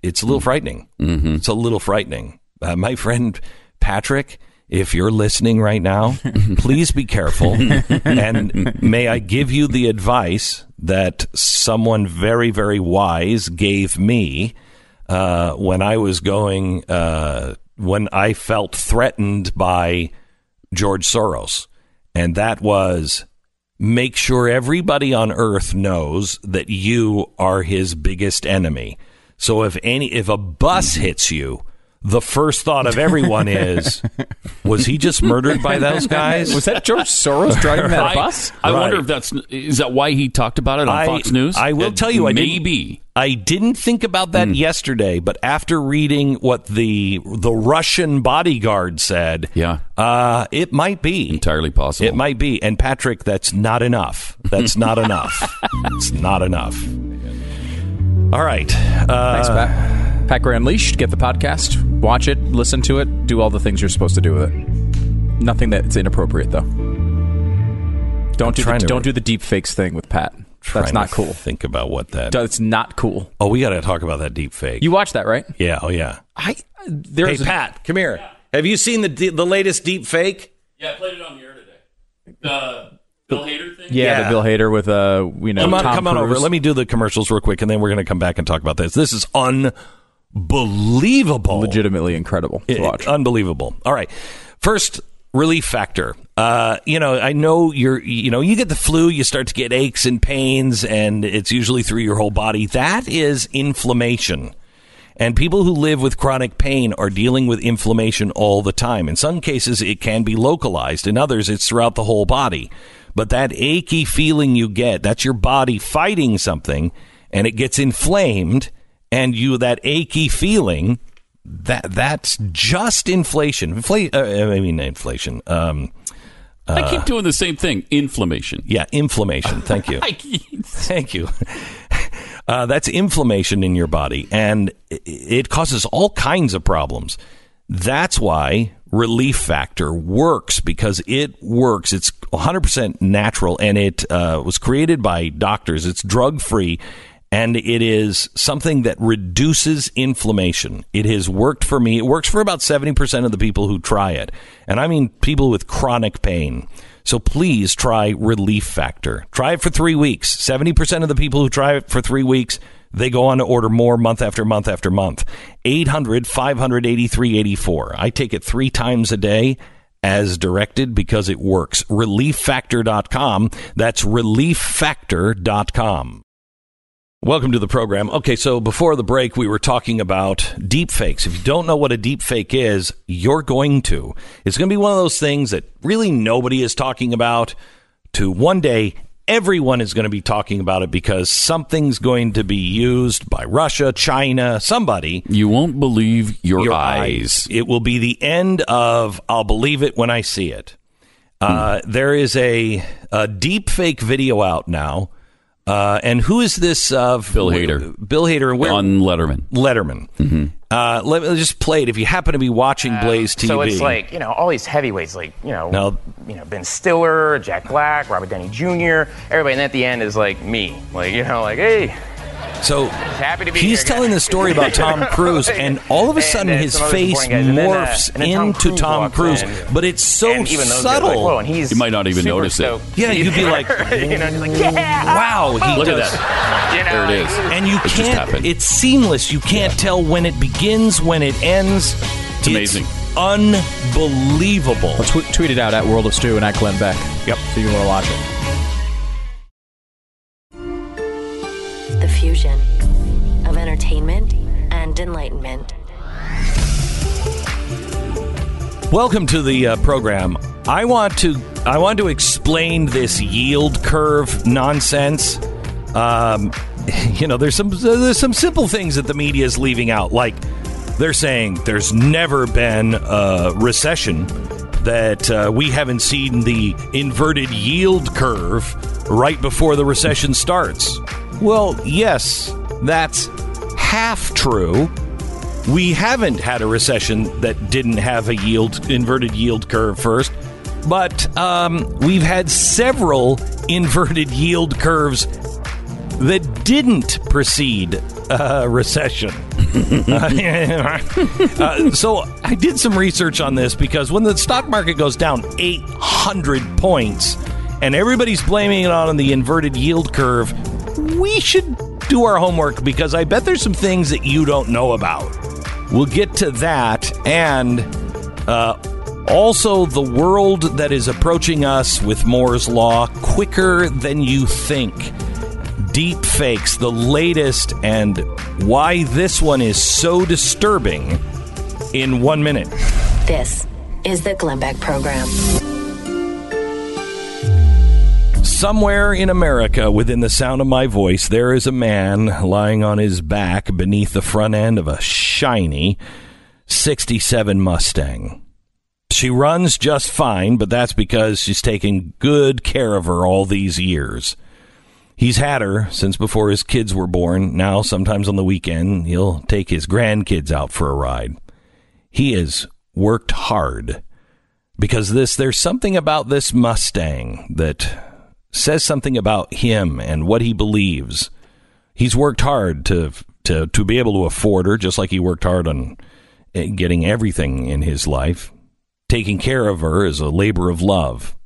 it's a little frightening. Mm-hmm. It's a little frightening. Uh, my friend Patrick, if you're listening right now, please be careful. And may I give you the advice that someone very, very wise gave me. Uh, when I was going, uh, when I felt threatened by George Soros, and that was make sure everybody on Earth knows that you are his biggest enemy. So if any, if a bus hits you, the first thought of everyone is, was he just murdered by those guys? Was that George Soros driving that I, bus? I right. wonder if that's is that why he talked about it on I, Fox News? I will it tell you, I maybe. I didn't think about that mm. yesterday, but after reading what the the Russian bodyguard said, yeah. uh, it might be. Entirely possible. It might be. And Patrick, that's not enough. That's not enough. It's not enough. All right. Uh, Thanks, Pat. Pat Gray Unleashed. Get the podcast, watch it, listen to it, do all the things you're supposed to do with it. Nothing that's inappropriate, though. Don't do the, don't re- do the deep fakes thing with Pat. That's not cool. Think about what that. That's not cool. Oh, we got to talk about that deep fake. You watched that, right? Yeah. Oh, yeah. I. There's hey, a, Pat, come here. Yeah. Have you seen the the latest deep fake? Yeah, I played it on the air today. The Bill Hader thing. Yeah, yeah. The Bill Hader with uh, you know, come on, Tom come on Cruise. Over. Let me do the commercials real quick, and then we're going to come back and talk about this. This is unbelievable. Legitimately incredible to watch. It, unbelievable. All right, first. Relief Factor. Uh, you know, I know you're, you know, you get the flu, you start to get aches and pains, and it's usually through your whole body. That is inflammation. And people who live with chronic pain are dealing with inflammation all the time. In some cases, it can be localized. In others, it's throughout the whole body. But that achy feeling you get, that's your body fighting something, and it gets inflamed, and you, that achy feeling... That that's just inflation. Infl- uh, I mean, inflation. Um, uh, I keep doing the same thing. Inflammation. Yeah, inflammation. Thank you. keep... Thank you. Uh, that's inflammation in your body, and it causes all kinds of problems. That's why Relief Factor works, because it works. It's one hundred percent natural, and it uh, was created by doctors. It's drug-free. And it is something that reduces inflammation. It has worked for me. It works for about seventy percent of the people who try it. And I mean people with chronic pain. So please try Relief Factor. Try it for three weeks. seventy percent of the people who try it for three weeks, they go on to order more month after month after month. eight hundred, five eighty-three, eighty-four. I take it three times a day as directed because it works. relief factor dot com. That's relief factor dot com. Welcome to the program. Okay, so before the break, we were talking about deepfakes. If you don't know what a deepfake is, you're going to. It's going to be one of those things that really nobody is talking about to one day everyone is going to be talking about it because something's going to be used by Russia, China, somebody. You won't believe your, your eyes. eyes. It will be the end of I'll believe it when I see it. Hmm. Uh, there is a, a deepfake video out now. Uh, and who is this? Uh, Bill Hader. Bill Hader. Where? On Letterman. Letterman. Mm-hmm. Uh, let me just play it if you happen to be watching uh, Blaze T V. So it's like, you know, all these heavyweights, like, you know, now, you know, Ben Stiller, Jack Black, Robert Downey Junior, everybody. And at the end is like me, like, you know, like, hey. So happy to be he's here, telling the story about Tom Cruise, and all of a sudden and, uh, his face morphs then, uh, Tom into Cruise Tom Cruise, in. But it's so and even subtle. Like, whoa, and he's you might not even notice stoked. It. Yeah, you'd be like, you know, like yeah, wow, he look does. At that. You know, there it is. And you it can't. It's seamless. You can't yeah. tell when it begins, when it ends. It's, it's amazing. Unbelievable. I'll t- tweet it out at World of Stu and at Glenn Beck. Yep. So you want to watch it. The fusion of entertainment and enlightenment. Welcome to the uh, program. I want to I want to explain this yield curve nonsense. Um, you know, there's some there's some simple things that the media is leaving out, like they're saying there's never been a recession, that uh, we haven't seen the inverted yield curve right before the recession starts. Well, yes, that's half true. We haven't had a recession that didn't have a yield inverted yield curve first, but um, we've had several inverted yield curves that didn't precede a recession. uh, so I did some research on this because when the stock market goes down eight hundred points and everybody's blaming it on the inverted yield curve, we should do our homework because I bet there's some things that you don't know about. We'll get to that, and uh, also the world that is approaching us with Moore's Law quicker than you think. Deep fakes, the latest, and why this one is so disturbing in one minute. This is the Glenn Beck Program. Somewhere in America, within the sound of my voice, there is a man lying on his back beneath the front end of a shiny sixty-seven Mustang. She runs just fine, but that's because she's taken good care of her all these years. He's had her since before his kids were born. Now, sometimes on the weekend, he'll take his grandkids out for a ride. He has worked hard because this there's something about this Mustang that says something about him and what he believes. He's worked hard to to to be able to afford her, just like he worked hard on getting everything in his life. Taking care of her is a labor of love.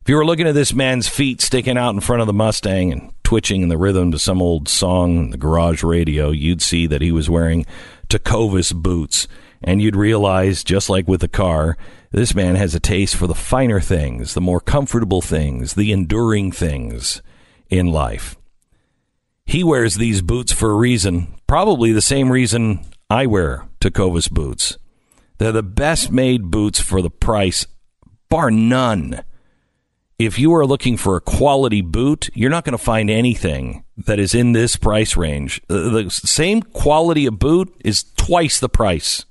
If you were looking at this man's feet sticking out in front of the Mustang and twitching in the rhythm to some old song in the garage radio, you'd see that he was wearing Tecovas boots, and you'd realize, just like with the car, this man has a taste for the finer things, the more comfortable things, the enduring things in life. He wears these boots for a reason, probably the same reason I wear Tecovas boots. They're the best-made boots for the price, bar none. If you are looking for a quality boot, you're not going to find anything that is in this price range. The same quality of boot is twice the price,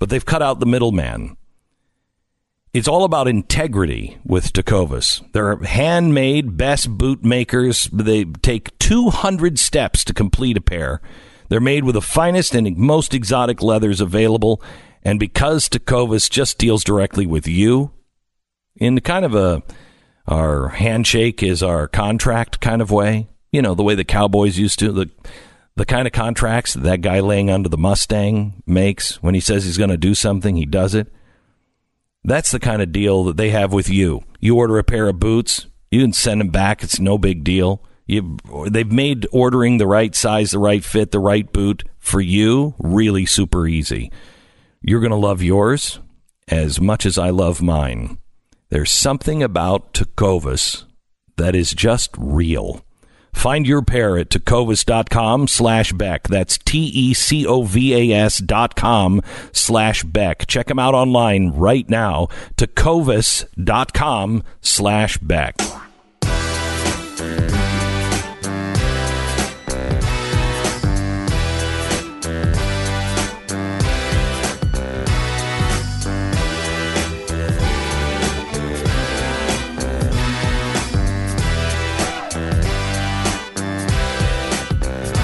but they've cut out the middleman. It's all about integrity with Tecovas. They're handmade, best boot makers. They take two hundred steps to complete a pair. They're made with the finest and most exotic leathers available. And because Tecovas just deals directly with you, in kind of a... our handshake is our contract kind of way. You know, the way the Cowboys used to, the the kind of contracts that, that guy laying under the Mustang makes when he says he's going to do something, he does it. That's the kind of deal that they have with you. You order a pair of boots, you can send them back. It's no big deal. You, they've made ordering the right size, the right fit, the right boot for you really super easy. You're going to love yours as much as I love mine. There's something about Tecovas that is just real. Find your pair at Tecovas.com slash Beck. That's T-E-C-O-V-A-S dot com slash Beck. Check them out online right now. Tecovas.com slash Beck.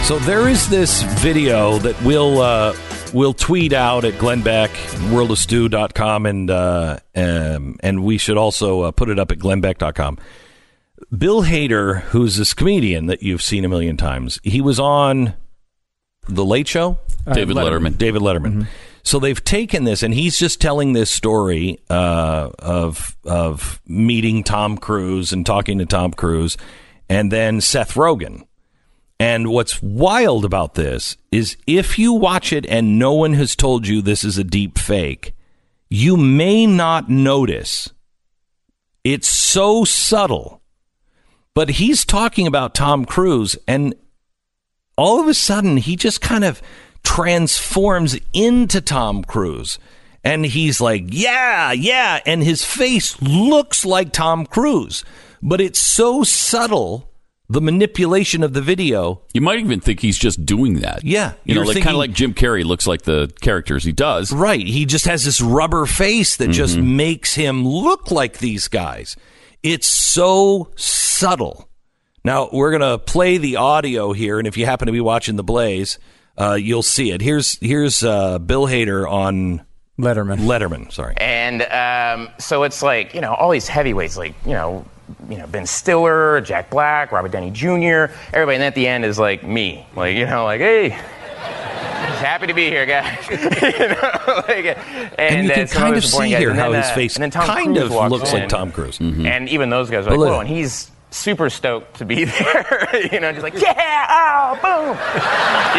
So there is this video that we'll uh, we'll tweet out at Glenn Beck, world of stew dot com, and, uh, um, and we should also uh, put it up at glenn beck dot com. Bill Hader, who's this comedian that you've seen a million times, he was on The Late Show? Uh, David Letterman. Letterman. David Letterman. Mm-hmm. So they've taken this, and he's just telling this story uh, of of meeting Tom Cruise and talking to Tom Cruise, and then Seth Rogen. And what's wild about this is if you watch it and no one has told you this is a deep fake, you may not notice. It's so subtle. But he's talking about Tom Cruise, and all of a sudden he just kind of transforms into Tom Cruise. And he's like, yeah, yeah. And his face looks like Tom Cruise. But it's so subtle. The manipulation of the video. You might even think he's just doing that. Yeah. You know, like kind of like Jim Carrey looks like the characters he does. Right. He just has this rubber face that mm-hmm. just makes him look like these guys. It's so subtle. Now, we're going to play the audio here, and if you happen to be watching The Blaze, uh, you'll see it. Here's here's uh, Bill Hader on... Letterman. Letterman, sorry. And um, so it's like, you know, all these heavyweights, like, you know... you know, Ben Stiller, Jack Black, Robert Downey Junior, everybody, and at the end is like me, like, you know, like, hey, just happy to be here, guys. You know, like, and, and you can uh, kind of see here how then, his face uh, kind Cruise of looks in, like Tom Cruise. Mm-hmm. And even those guys are like, whoa, and he's super stoked to be there, you know, just like, yeah, oh, boom.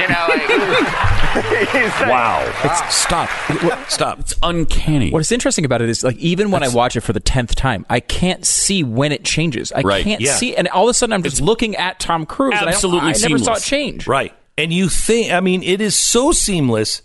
You know, like, he's like, wow. It's, wow. Stop. Stop. It's uncanny. What's interesting about it is, like, even when That's, I watch it for the tenth time, I can't see when it changes. I right. can't yeah. see. And all of a sudden, I'm just it's looking at Tom Cruise. Absolutely and I, I seamless. never saw it change. Right. And you think, I mean, it is so seamless.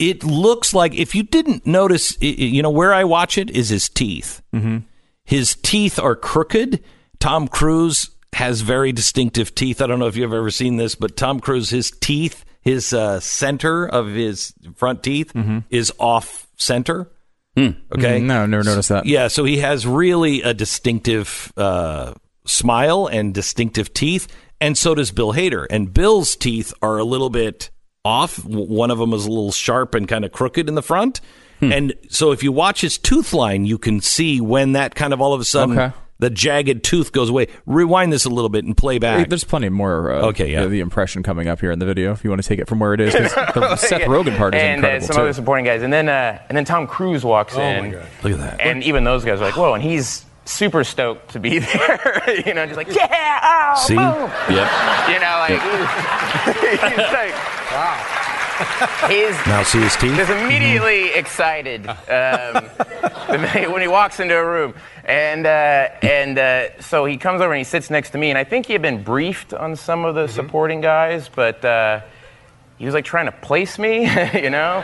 It looks like, if you didn't notice, you know, where I watch it is his teeth. Mm-hmm. His teeth are crooked. Tom Cruise has very distinctive teeth. I don't know if you've ever seen this, but Tom Cruise, his teeth, his uh, center of his front teeth mm-hmm. is off center. Mm. Okay. No, I've never noticed that. So, yeah. So he has really a distinctive uh, smile and distinctive teeth, and so does Bill Hader. And Bill's teeth are a little bit off. One of them is a little sharp and kind of crooked in the front. Hmm. And so if you watch his tooth line, you can see when that kind of all of a sudden... Okay. The jagged tooth goes away. Rewind this a little bit and play back. There's plenty more uh, okay, yeah. the, the impression coming up here in the video if you want to take it from where it is. Because the Seth Rogen part is and, incredible, And uh, some too. Other supporting guys. And then uh, and then Tom Cruise walks oh in. Oh, my God. Look at that. And even those guys are like, whoa, and he's super stoked to be there. You know, just like, yeah, oh, see? Boom. Yep. You know, like, yep. He's like, wow. He's now see his teeth? Just immediately mm-hmm. excited um, when he walks into a room. And uh, and uh, so he comes over and he sits next to me. And I think he had been briefed on some of the mm-hmm. supporting guys, but uh, he was like trying to place me, you know?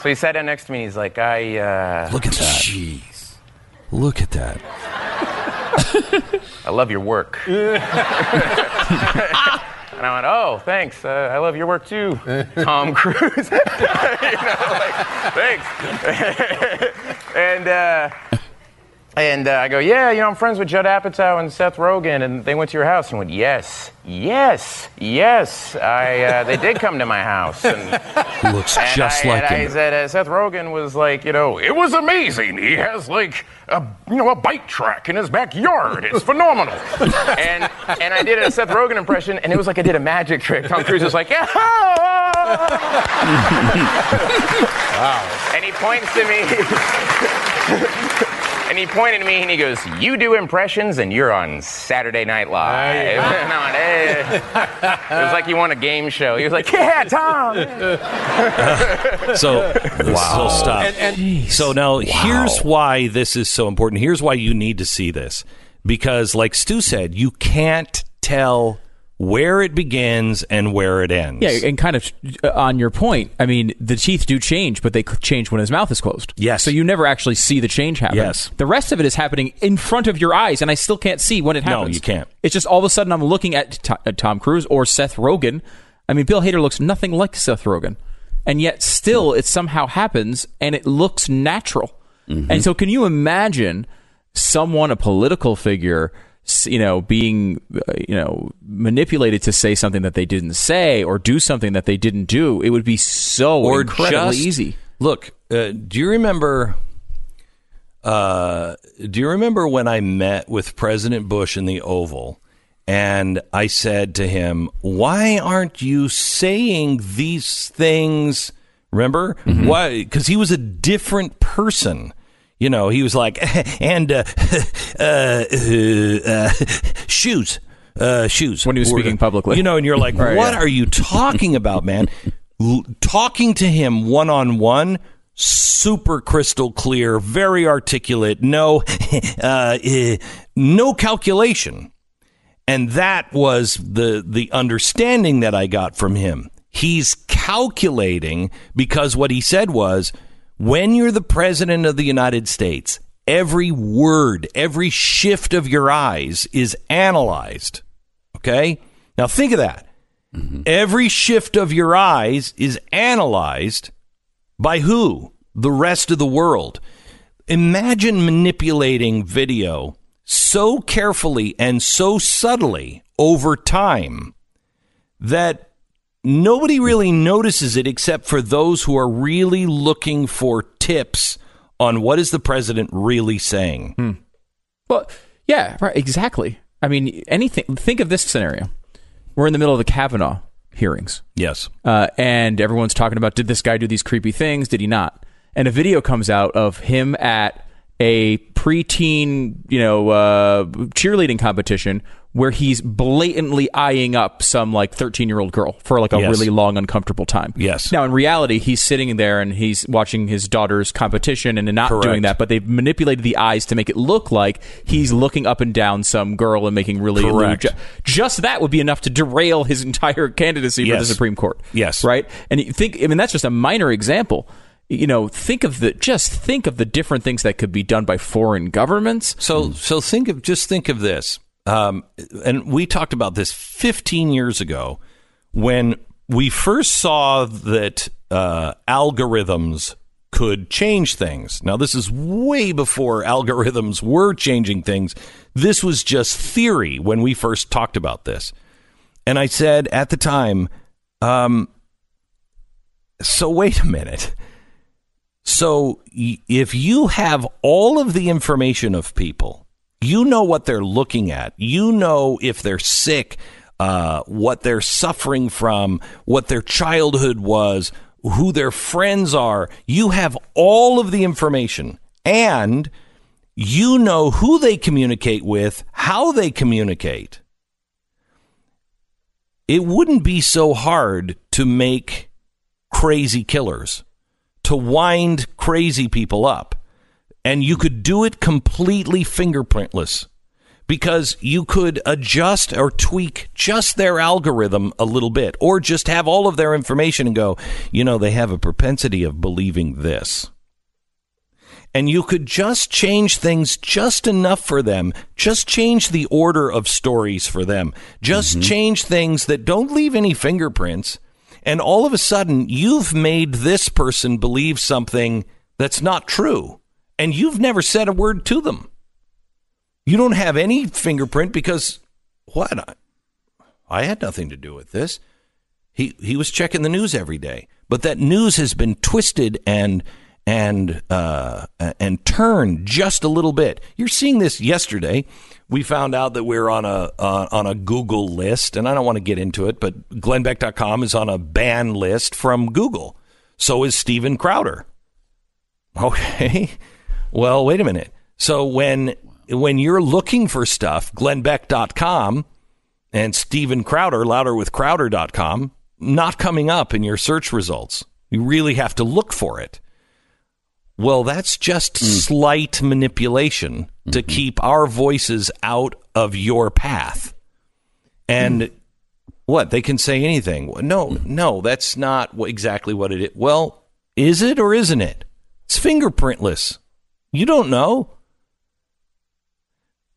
So he sat down next to me and he's like, I. Uh, Look at that. Jeez. Look at that. I love your work. And I went, oh, thanks. Uh, I love your work, too, Tom Cruise. You know, like, thanks. and uh, and uh, I go, yeah, you know, I'm friends with Judd Apatow and Seth Rogen, and they went to your house. And went, yes, yes, yes. I uh, They did come to my house. And, he looks and just I, like and him. I said, uh, Seth Rogen was like, you know, it was amazing. He has, like, a you know, a bike track in his backyard. It's phenomenal. and and I did a Seth Rogen impression, and it was like I did a magic trick. Tom Cruise was like, yeah. Wow. And he points to me. And he pointed at me, and he goes, you do impressions, and you're on Saturday Night Live. Hey. And I went, hey. It was like you won a game show. He was like, yeah, Tom. uh, so, wow. So stop. And, and, so now, wow. Here's why this is so important. Here's why you need to see this. Because, like Stu said, you can't tell where it begins and where it ends. Yeah, and kind of on your point, I mean, the teeth do change, but they change when his mouth is closed. Yes. So you never actually see the change happen. Yes. The rest of it is happening in front of your eyes, and I still can't see when it happens. No, you can't. It's just all of a sudden I'm looking at, t- at Tom Cruise or Seth Rogen. I mean, Bill Hader looks nothing like Seth Rogen, and yet still mm-hmm. it somehow happens, and it looks natural. Mm-hmm. And so can you imagine someone, a political figure... you know, being, uh, you know, manipulated to say something that they didn't say or do something that they didn't do? It would be so or incredibly just, easy. Look, uh, do you remember, uh, do you remember when I met with President Bush in the Oval and I said to him, why aren't you saying these things? Remember? Mm-hmm. Why? 'Cause he was a different person. You know, he was like, and uh, uh, uh, uh, shoes, uh, shoes. When he was speaking publicly. You know, and you're like, right, what yeah. are you talking about, man? L- talking to him one-on-one, super crystal clear, very articulate, no, uh, uh, no calculation. And that was the the understanding that I got from him. He's calculating because what he said was, when you're the president of the United States, every word, every shift of your eyes is analyzed. Okay? Now think of that. Mm-hmm. Every shift of your eyes is analyzed by who? The rest of the world. Imagine manipulating video so carefully and so subtly over time that nobody really notices it except for those who are really looking for tips on what is the president really saying. Hmm. Well, yeah, right, exactly. I mean, anything. Think of this scenario. We're in the middle of the Kavanaugh hearings. Yes. Uh, and everyone's talking about, did this guy do these creepy things? Did he not? And a video comes out of him at a preteen, you know, uh, cheerleading competition where he's blatantly eyeing up some like thirteen year old girl for like a yes. really long, uncomfortable time. Yes. Now, in reality, he's sitting there and he's watching his daughter's competition and not Correct. Doing that, but they've manipulated the eyes to make it look like he's looking up and down some girl and making really Correct. Allude. Just that would be enough to derail his entire candidacy yes. for the Supreme Court. Yes. Right. And you think, I mean, that's just a minor example. You know, think of the just think of the different things that could be done by foreign governments. So so think of just think of this. Um, and we talked about this fifteen years ago when we first saw that uh, algorithms could change things. Now, this is way before algorithms were changing things. This was just theory when we first talked about this. And I said at the time, um, so wait a minute. So y- if you have all of the information of people, you know what they're looking at, you know if they're sick, uh, what they're suffering from, what their childhood was, who their friends are. You have all of the information, and you know who they communicate with, how they communicate. It wouldn't be so hard to make crazy killers, to wind crazy people up. And you could do it completely fingerprintless, because you could adjust or tweak just their algorithm a little bit, or just have all of their information and go, you know, they have a propensity of believing this. And you could just change things just enough for them. Just change the order of stories for them. Just mm-hmm. change things that don't leave any fingerprints. And all of a sudden, you've made this person believe something that's not true. And you've never said a word to them. You don't have any fingerprint because, what? I had nothing to do with this. He he was checking the news every day. But that news has been twisted and... and uh, and turn just a little bit. You're seeing this yesterday. We found out that we're on a uh, on a Google list, and I don't want to get into it, but Glenn Beck dot com is on a ban list from Google. So is Steven Crowder. Okay. Well, wait a minute. So when when you're looking for stuff, Glenn Beck dot com and Steven Crowder, louder with crowder dot com, not coming up in your search results. You really have to look for it. Well, that's just mm. slight manipulation mm-hmm. to keep our voices out of your path. And mm. what? They can say anything. No, mm. no, that's not exactly what it is. Well, is it or isn't it? It's fingerprintless. You don't know.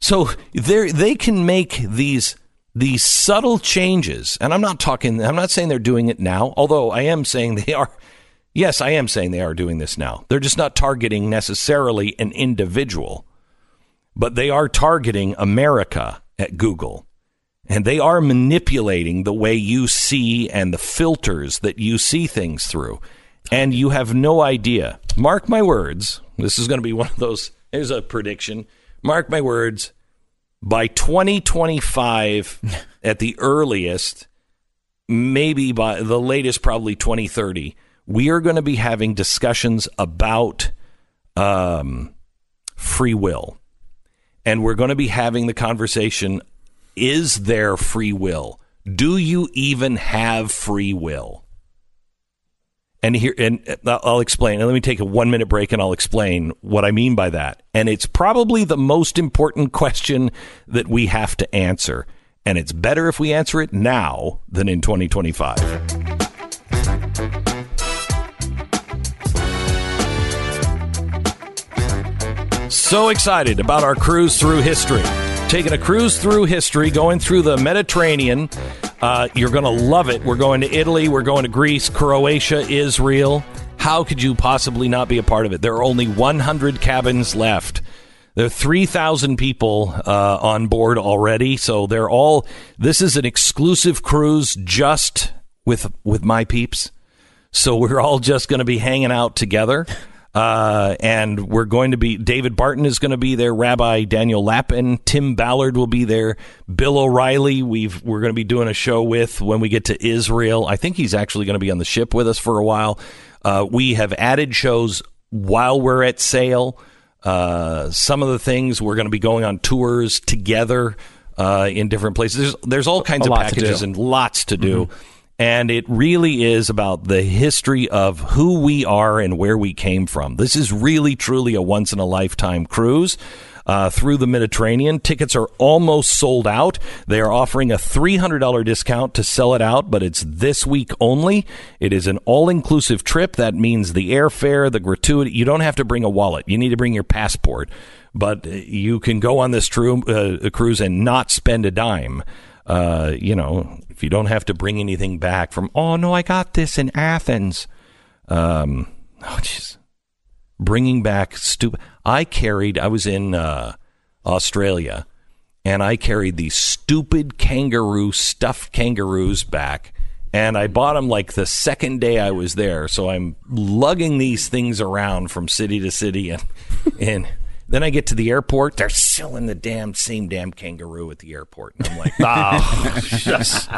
So they they can make these these subtle changes. And I'm not talking, I'm not saying they're doing it now, although I am saying they are. Yes, I am saying they are doing this now. They're just not targeting necessarily an individual, but they are targeting America at Google. And they are manipulating the way you see and the filters that you see things through. And you have no idea. Mark my words. This is going to be one of those. Here's a prediction. Mark my words. By twenty twenty-five, at the earliest, maybe by the latest, probably twenty thirty, we are going to be having discussions about um, free will. And we're going to be having the conversation, is there free will? Do you even have free will? And here, and I'll explain. And let me take a one minute break and I'll explain what I mean by that. And it's probably the most important question that we have to answer. And it's better if we answer it now than in twenty twenty-five. So excited about our cruise through history. Taking a cruise through history, going through the Mediterranean. Uh, you're going to love it. We're going to Italy. We're going to Greece, Croatia, Israel. How could you possibly not be a part of it? There are only one hundred cabins left. There are three thousand people uh, on board already. So they're all, this is an exclusive cruise just with, with my peeps. So we're all just going to be hanging out together. Uh, and we're going to be, David Barton is going to be there. Rabbi Daniel Lappin, Tim Ballard will be there. Bill O'Reilly, we've, we're going to be doing a show with when we get to Israel. I think he's actually going to be on the ship with us for a while. Uh, we have added shows while we're at sail. Uh, some of the things we're going to be going on tours together, uh, in different places. There's, there's all kinds of packages and lots to do. Mm-hmm. And it really is about the history of who we are and where we came from. This is really, truly a once-in-a-lifetime cruise uh, through the Mediterranean. Tickets are almost sold out. They are offering a three hundred dollars discount to sell it out, but it's this week only. It is an all-inclusive trip. That means the airfare, the gratuity. You don't have to bring a wallet. You need to bring your passport. But you can go on this tru- uh, cruise and not spend a dime. Uh, you know, if you don't have to bring anything back from, oh, no, I got this in Athens. Um, oh, jeez. bringing back stupid. I carried, I was in uh, Australia, and I carried these stupid kangaroo, stuffed kangaroos back. And I bought them like the second day I was there. So I'm lugging these things around from city to city. And, and then I get to the airport. They're selling the damn same damn kangaroo at the airport. And I'm like, oh, yes.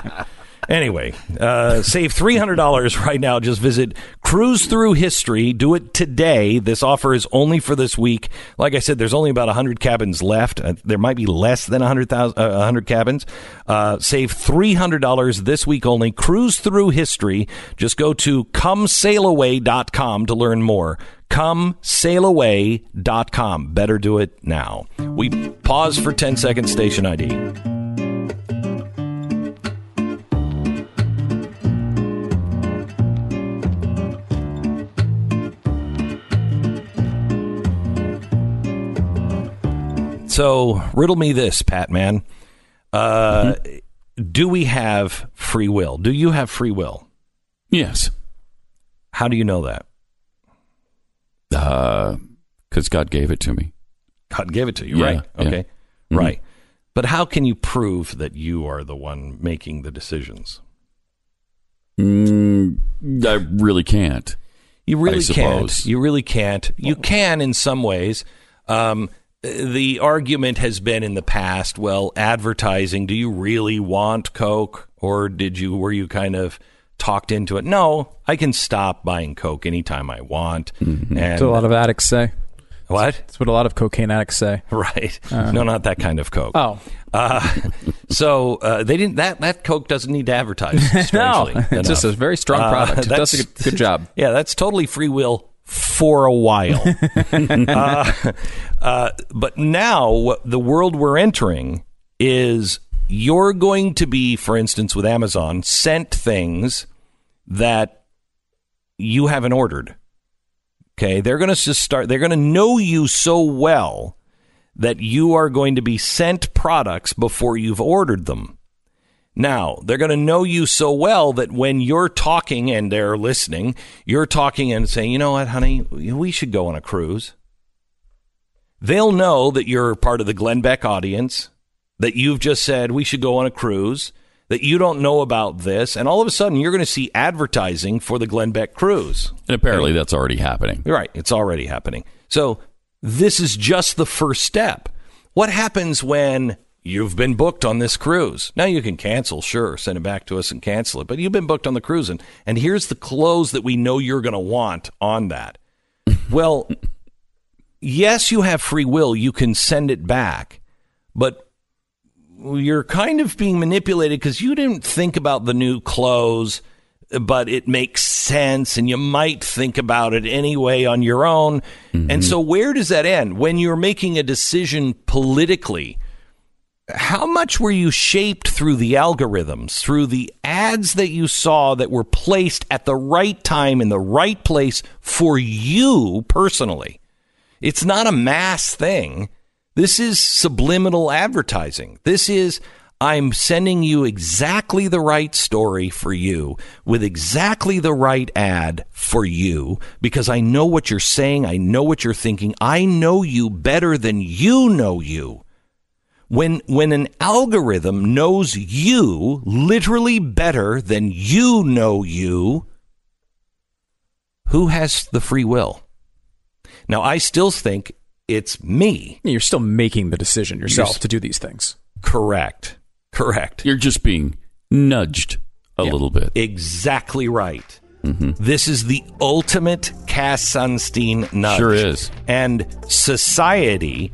Anyway, uh, save three hundred dollars right now. Just visit Cruise Through History. Do it today. This offer is only for this week. Like I said, there's only about one hundred cabins left. Uh, there might be less than one hundred, uh, one hundred cabins. Uh, save three hundred dollars this week only. Cruise Through History. Just go to come sail away dot com to learn more. come sail away dot com. Better do it now. We pause for ten seconds. Station I D. So riddle me this, Pat, man. Uh, mm-hmm. Do we have free will? Do you have free will? Yes. How do you know that? Uh, because God gave it to me. God gave it to you, yeah, right? Yeah. Okay, mm-hmm. Right. But how can you prove that you are the one making the decisions? Mm, I really can't. You really can't. You really can't. You can in some ways. Um, The argument has been in the past, well, advertising, do you really want Coke, or did you, were you kind of talked into it? No, I can stop buying Coke anytime I want. Mm-hmm. And that's what a lot of addicts say. What? That's what a lot of cocaine addicts say. Right. Uh, no, not that kind of Coke. Oh. Uh, so uh, they didn't, that, that Coke doesn't need to advertise. No, enough. It's just a very strong product. Uh, it does a good, good job. Yeah, that's totally free will. For a while. uh, uh, but now what the world we're entering is you're going to be, for instance, with Amazon, sent things that you haven't ordered. Okay, they're going to just start. They're going to know you so well that you are going to be sent products before you've ordered them. Now, they're going to know you so well that when you're talking and they're listening, you're talking and saying, you know what, honey, we should go on a cruise. They'll know that you're part of the Glenn Beck audience, that you've just said we should go on a cruise, that you don't know about this. And all of a sudden, you're going to see advertising for the Glenn Beck cruise. And apparently that's already happening. Right. It's already happening. So this is just the first step. What happens when... You've been booked on this cruise. Now you can cancel, sure, send it back to us and cancel it. But you've been booked on the cruise, and, and here's the clothes that we know you're going to want on that. Well, yes, you have free will. You can send it back, but you're kind of being manipulated because you didn't think about the new clothes, but it makes sense, and you might think about it anyway on your own. Mm-hmm. And so where does that end? When you're making a decision politically, how much were you shaped through the algorithms, through the ads that you saw that were placed at the right time in the right place for you personally? It's not a mass thing. This is subliminal advertising. This is, I'm sending you exactly the right story for you with exactly the right ad for you because I know what you're saying. I know what you're thinking. I know you better than you know you. When when an algorithm knows you literally better than you know you, who has the free will? Now, I still think it's me. You're still making the decision yourself You're, to do these things. Correct. Correct. You're just being nudged a yeah, little bit. Exactly right. Mm-hmm. This is the ultimate Cass Sunstein nudge. Sure is. And society...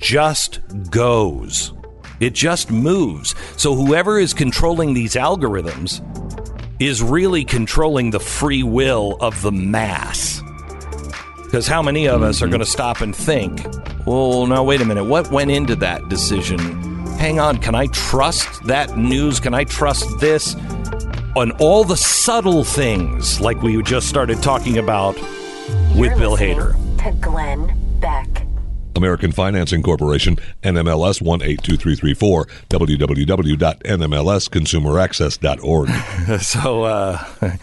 just goes. It just moves. So whoever is controlling these algorithms is really controlling the free will of the mass. Because how many of us are going to stop and think, well, no, wait a minute, what went into that decision? Hang on, can I trust that news? Can I trust this? On all the subtle things like we just started talking about with You're Bill Hader. To Glenn Beck. American Financing Corporation, N M L S one eight two three three four, w w w dot n m l s consumer access dot org. So, uh,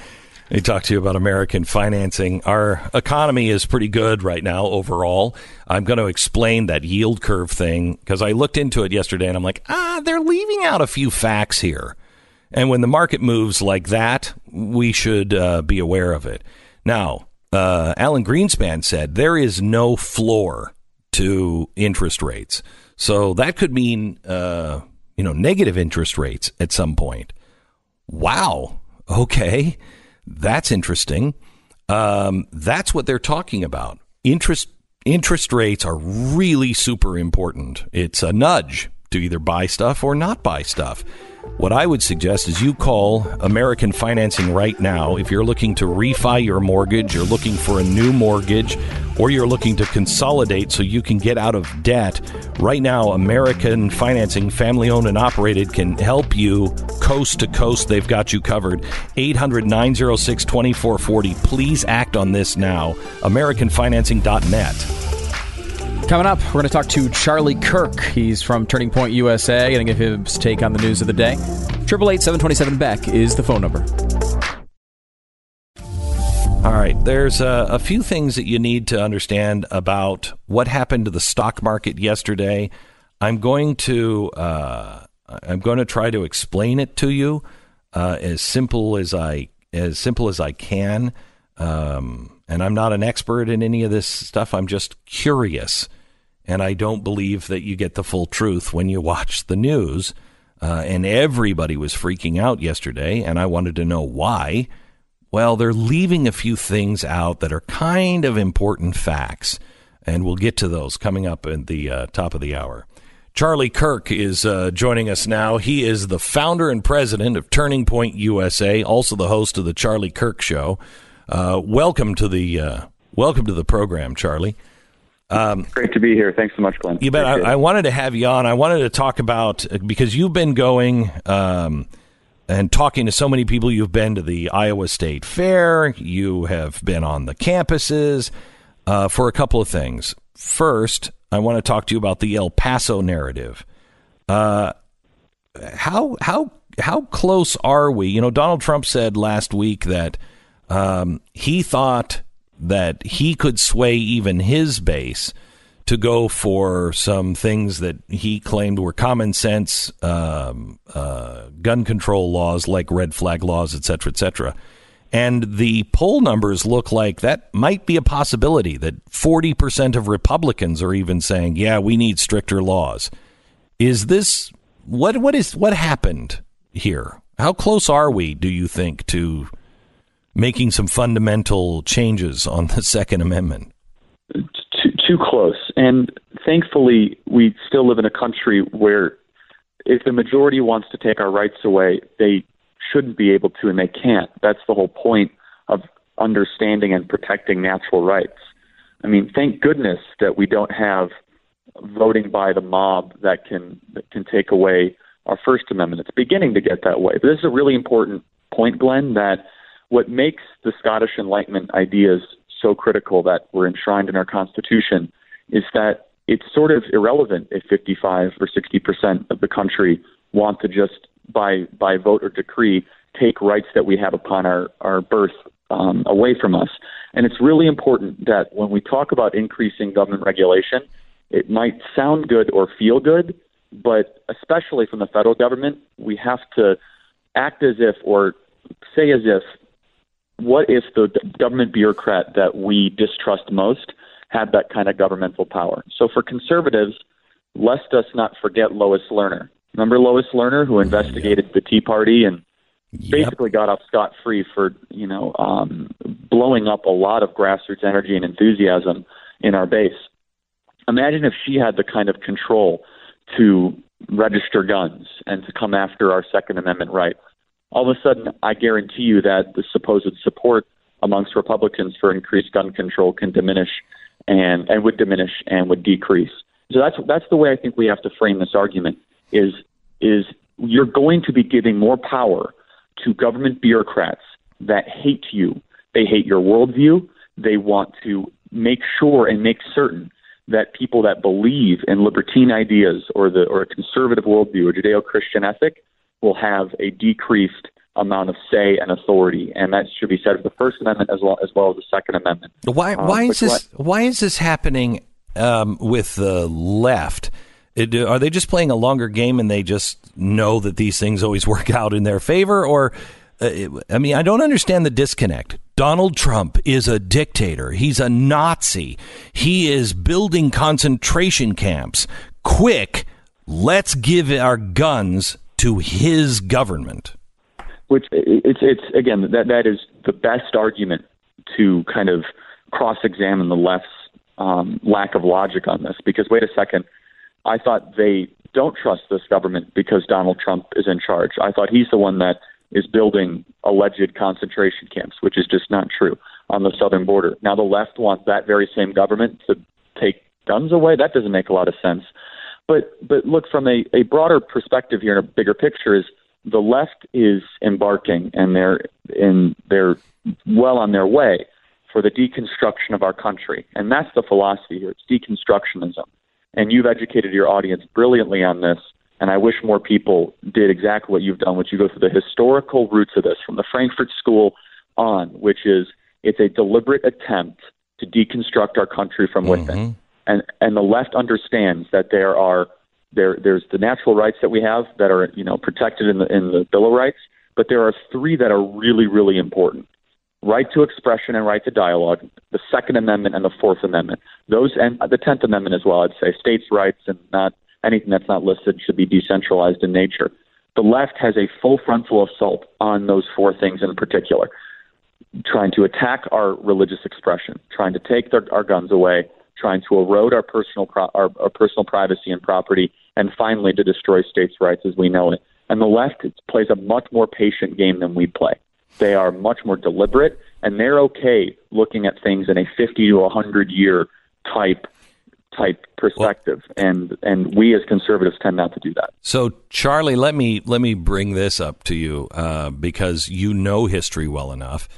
They talk to you about American Financing. Our economy is pretty good right now overall. I'm going to explain that yield curve thing because I looked into it yesterday and I'm like, ah, they're leaving out a few facts here. And when the market moves like that, we should uh, be aware of it. Now, uh, Alan Greenspan said there is no floor to interest rates. So that could mean, uh, you know, negative interest rates at some point. Wow. Okay. That's interesting. Um, that's what they're talking about. Interest interest rates are really super important. It's a nudge to either buy stuff or not buy stuff. What I would suggest is you call American Financing right now if you're looking to refi your mortgage, you're looking for a new mortgage, or you're looking to consolidate so you can get out of debt. Right now, American Financing, family-owned and operated, can help you coast to coast. They've got you covered. eight hundred nine oh six two four four oh. Please act on this now. American Financing dot net. Coming up, we're going to talk to Charlie Kirk. He's from Turning Point U S A. Going to give his take on the news of the day. eight eight eight, seven two seven, B E C K is the phone number. All right, there's a, a few things that you need to understand about what happened to the stock market yesterday. I'm going to uh, I'm going to try to explain it to you uh, as simple as I as simple as I can. Um, and I'm not an expert in any of this stuff. I'm just curious. And I don't believe that you get the full truth when you watch the news. Uh, and everybody was freaking out yesterday, and I wanted to know why. Well, they're leaving a few things out that are kind of important facts. And we'll get to those coming up at the uh, top of the hour. Charlie Kirk is uh, joining us now. He is the founder and president of Turning Point U S A, also the host of the Charlie Kirk Show. Uh, welcome to the uh, welcome to the program, Charlie. Um, Great to be here. Thanks so much, Glenn. You bet. I, I wanted to have you on. I wanted to talk about, because you've been going um, and talking to so many people. You've been to the Iowa State Fair. You have been on the campuses uh, for a couple of things. First, I want to talk to you about the El Paso narrative. Uh, how how how close are we? You know, Donald Trump said last week that um, he thought that he could sway even his base to go for some things that he claimed were common sense, um, uh, gun control laws like red flag laws, et cetera, et cetera. And the poll numbers look like that might be a possibility, that forty percent of Republicans are even saying, yeah, we need stricter laws. Is this what what is what happened here? How close are we, do you think, to making some fundamental changes on the Second Amendment? Too, too close. And thankfully, we still live in a country where if the majority wants to take our rights away, they shouldn't be able to, and they can't. That's the whole point of understanding and protecting natural rights. I mean, thank goodness that we don't have voting by the mob that can that can take away our First Amendment. It's beginning to get that way. But this is a really important point, Glenn, that what makes the Scottish Enlightenment ideas so critical that were enshrined in our Constitution is that it's sort of irrelevant if fifty-five or sixty percent of the country want to just by by vote or decree take rights that we have upon our, our birth um, away from us. And it's really important that when we talk about increasing government regulation, it might sound good or feel good, but especially from the federal government, we have to act as if or say as if, what if the government bureaucrat that we distrust most had that kind of governmental power? So for conservatives, lest us not forget Lois Lerner. Remember Lois Lerner, who investigated yep. the Tea Party and yep. basically got off scot-free for, you know, um, blowing up a lot of grassroots energy and enthusiasm in our base. Imagine if she had the kind of control to register guns and to come after our Second Amendment rights. All of a sudden, I guarantee you that the supposed support amongst Republicans for increased gun control can diminish and, and would diminish and would decrease. So that's that's the way I think we have to frame this argument is, is you're going to be giving more power to government bureaucrats that hate you. They hate your worldview. They want to make sure and make certain that people that believe in libertine ideas or the or a conservative worldview or Judeo-Christian ethic will have a decreased amount of say and authority, and that should be said for the First Amendment as well as well as the Second Amendment. Why? Why um, is this? Why is this happening um, with the left? It, are they just playing a longer game and they just know that these things always work out in their favor? Or, uh, it, I mean, I don't understand the disconnect. Donald Trump is a dictator. He's a Nazi. He is building concentration camps. Quick, let's give our guns to his government. Which it's it's again that that is the best argument to kind of cross-examine the left's um, lack of logic on this. Because wait a second, I thought they don't trust this government because Donald Trump is in charge. I thought he's the one that is building alleged concentration camps, which is just not true on the southern border. Now the left wants that very same government to take guns away. That doesn't make a lot of sense. But but look, from a, a broader perspective here, and a bigger picture is, the left is embarking, and they're in they're well on their way for the deconstruction of our country. And that's the philosophy here. It's deconstructionism. And you've educated your audience brilliantly on this, and I wish more people did exactly what you've done, which you go through the historical roots of this, from the Frankfurt School on, which is it's a deliberate attempt to deconstruct our country from mm-hmm. within. And and the left understands that there are There, there's the natural rights that we have that are, you know, protected in the in the Bill of Rights, but there are three that are really, really important: right to expression and right to dialogue, the Second Amendment and the Fourth Amendment. Those and the Tenth Amendment as well. I'd say states' rights and not anything that's not listed should be decentralized in nature. The left has a full frontal assault on those four things in particular, trying to attack our religious expression, trying to take their, our guns away, trying to erode our personal pro- our, our personal privacy and property, and finally to destroy states' rights as we know it. And the left plays a much more patient game than we play. They are much more deliberate, and they're okay looking at things in a fifty to one hundred year type type perspective. Well, and and we as conservatives tend not to do that. So, Charlie, let me let me bring this up to you uh, because you know history well enough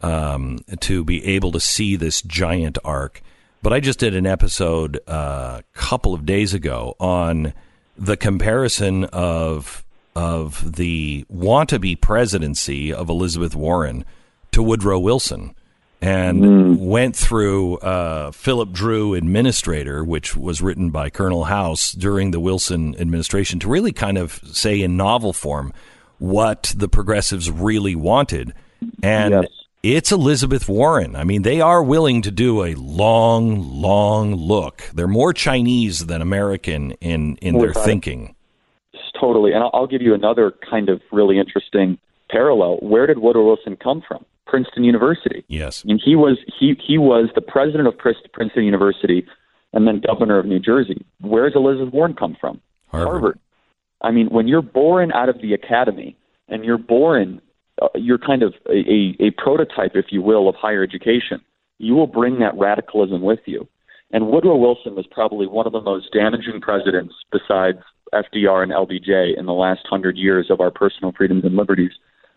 um, to be able to see this giant arc. But I just did an episode a uh, couple of days ago on the comparison of of the wannabe presidency of Elizabeth Warren to Woodrow Wilson, and mm. went through uh, Philip Drew Administrator, which was written by Colonel House during the Wilson administration, to really kind of say in novel form what the progressives really wanted. And yes. It's Elizabeth Warren. I mean, they are willing to do a long, long look. They're more Chinese than American in, in their thinking. Totally. And I'll give you another kind of really interesting parallel. Where did Woodrow Wilson come from? Princeton University. Yes. And he was he, he was the president of Princeton University and then governor of New Jersey. Where does Elizabeth Warren come from? Harvard. Harvard. I mean, when you're born out of the academy and you're born Uh, you're kind of a, a, a prototype, if you will, of higher education, you will bring that radicalism with you. And Woodrow Wilson was probably one of the most damaging presidents besides F D R and L B J in the last hundred years of our personal freedoms and liberties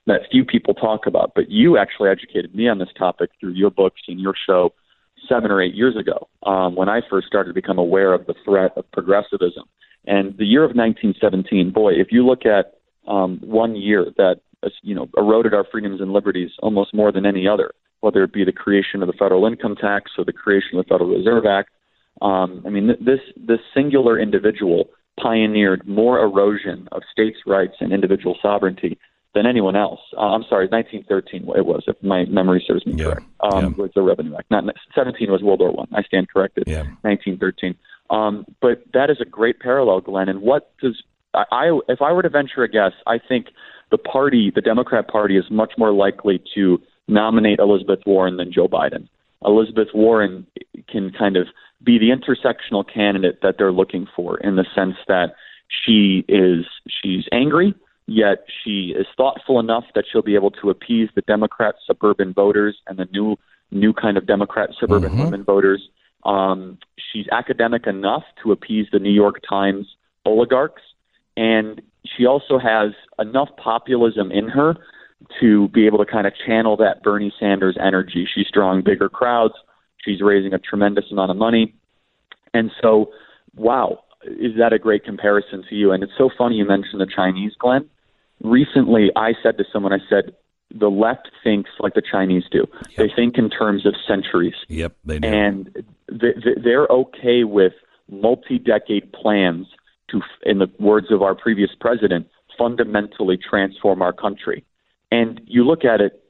that few people talk about. But you actually educated me on this topic through your books and your show seven or eight years ago um, when I first started to become aware of the threat of progressivism. And the year of nineteen seventeen, boy, if you look at um, one year that you know, eroded our freedoms and liberties almost more than any other, whether it be the creation of the federal income tax or the creation of the Federal Reserve Act. Um, I mean, th- this this singular individual pioneered more erosion of states' rights and individual sovereignty than anyone else. Uh, I'm sorry, nineteen thirteen it was, if my memory serves me yeah. correct. Um, yeah. Was the Revenue Act. Not seventeen was World War One. I. I stand corrected. Yeah. nineteen thirteen. Um, but that is a great parallel, Glenn. And what does I, I if I were to venture a guess, I think the party, the Democrat Party, is much more likely to nominate Elizabeth Warren than Joe Biden. Elizabeth Warren can kind of be the intersectional candidate that they're looking for, in the sense that she is she's angry, yet she is thoughtful enough that she'll be able to appease the Democrat suburban voters and the new new kind of Democrat suburban mm-hmm. women voters. Um, she's academic enough to appease the New York Times oligarchs, and she also has enough populism in her to be able to kind of channel that Bernie Sanders energy. She's drawing bigger crowds. She's raising a tremendous amount of money. And so, wow, is that a great comparison to you? And it's so funny you mentioned the Chinese, Glenn. recently I said to someone, I said, the left thinks like the Chinese do. Yep. They think in terms of centuries. Yep, they do. And th- th- they're okay with multi-decade plans to, in the words of our previous president, fundamentally transform our country. And you look at it,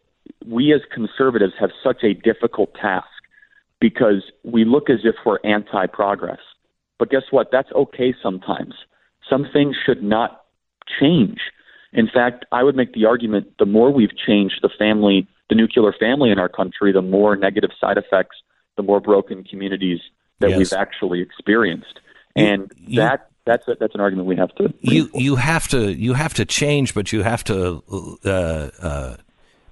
we as conservatives have such a difficult task because we look as if we're anti-progress. But guess what? That's okay sometimes. Some things should not change. In fact, I would make the argument the more we've changed the family, the nuclear family in our country, the more negative side effects, the more broken communities that yes. we've actually experienced. And you, that that's a, that's an argument we have to you you have to you have to change, but you have to uh, uh,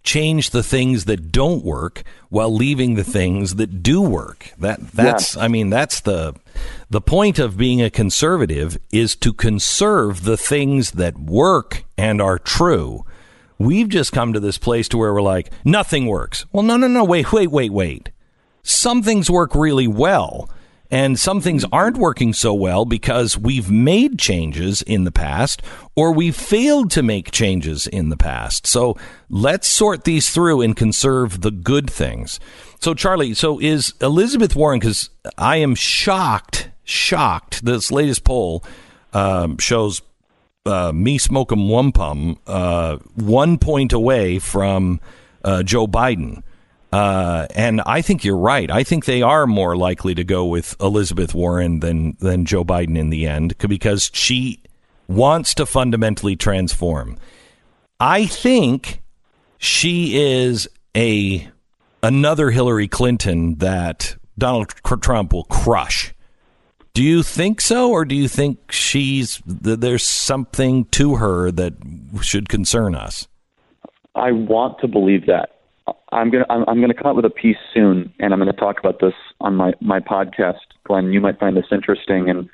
change the things that don't work while leaving the things that do work. That that's yeah. I mean that's the the point of being a conservative is to conserve the things that work and are true. We've just come to this place to where we're like, nothing works. Well, no, no, no, wait, wait, wait, wait. Some things work really well, and some things aren't working so well because we've made changes in the past or we've failed to make changes in the past. So let's sort these through and conserve the good things. So, Charlie, so is Elizabeth Warren, because I am shocked, shocked. This latest poll um, shows uh, me smoke 'em one pum, uh, one point away from uh, Joe Biden. Uh, and I think you're right. I think they are more likely to go with Elizabeth Warren than than Joe Biden in the end, because she wants to fundamentally transform. I think she is a another Hillary Clinton that Donald Trump will crush. Do you think so, or do you think she's there's something to her that should concern us? I want to believe that. I'm going to I'm going to come up with a piece soon, and I'm going to talk about this on my, my podcast. Glenn, you might find this interesting. And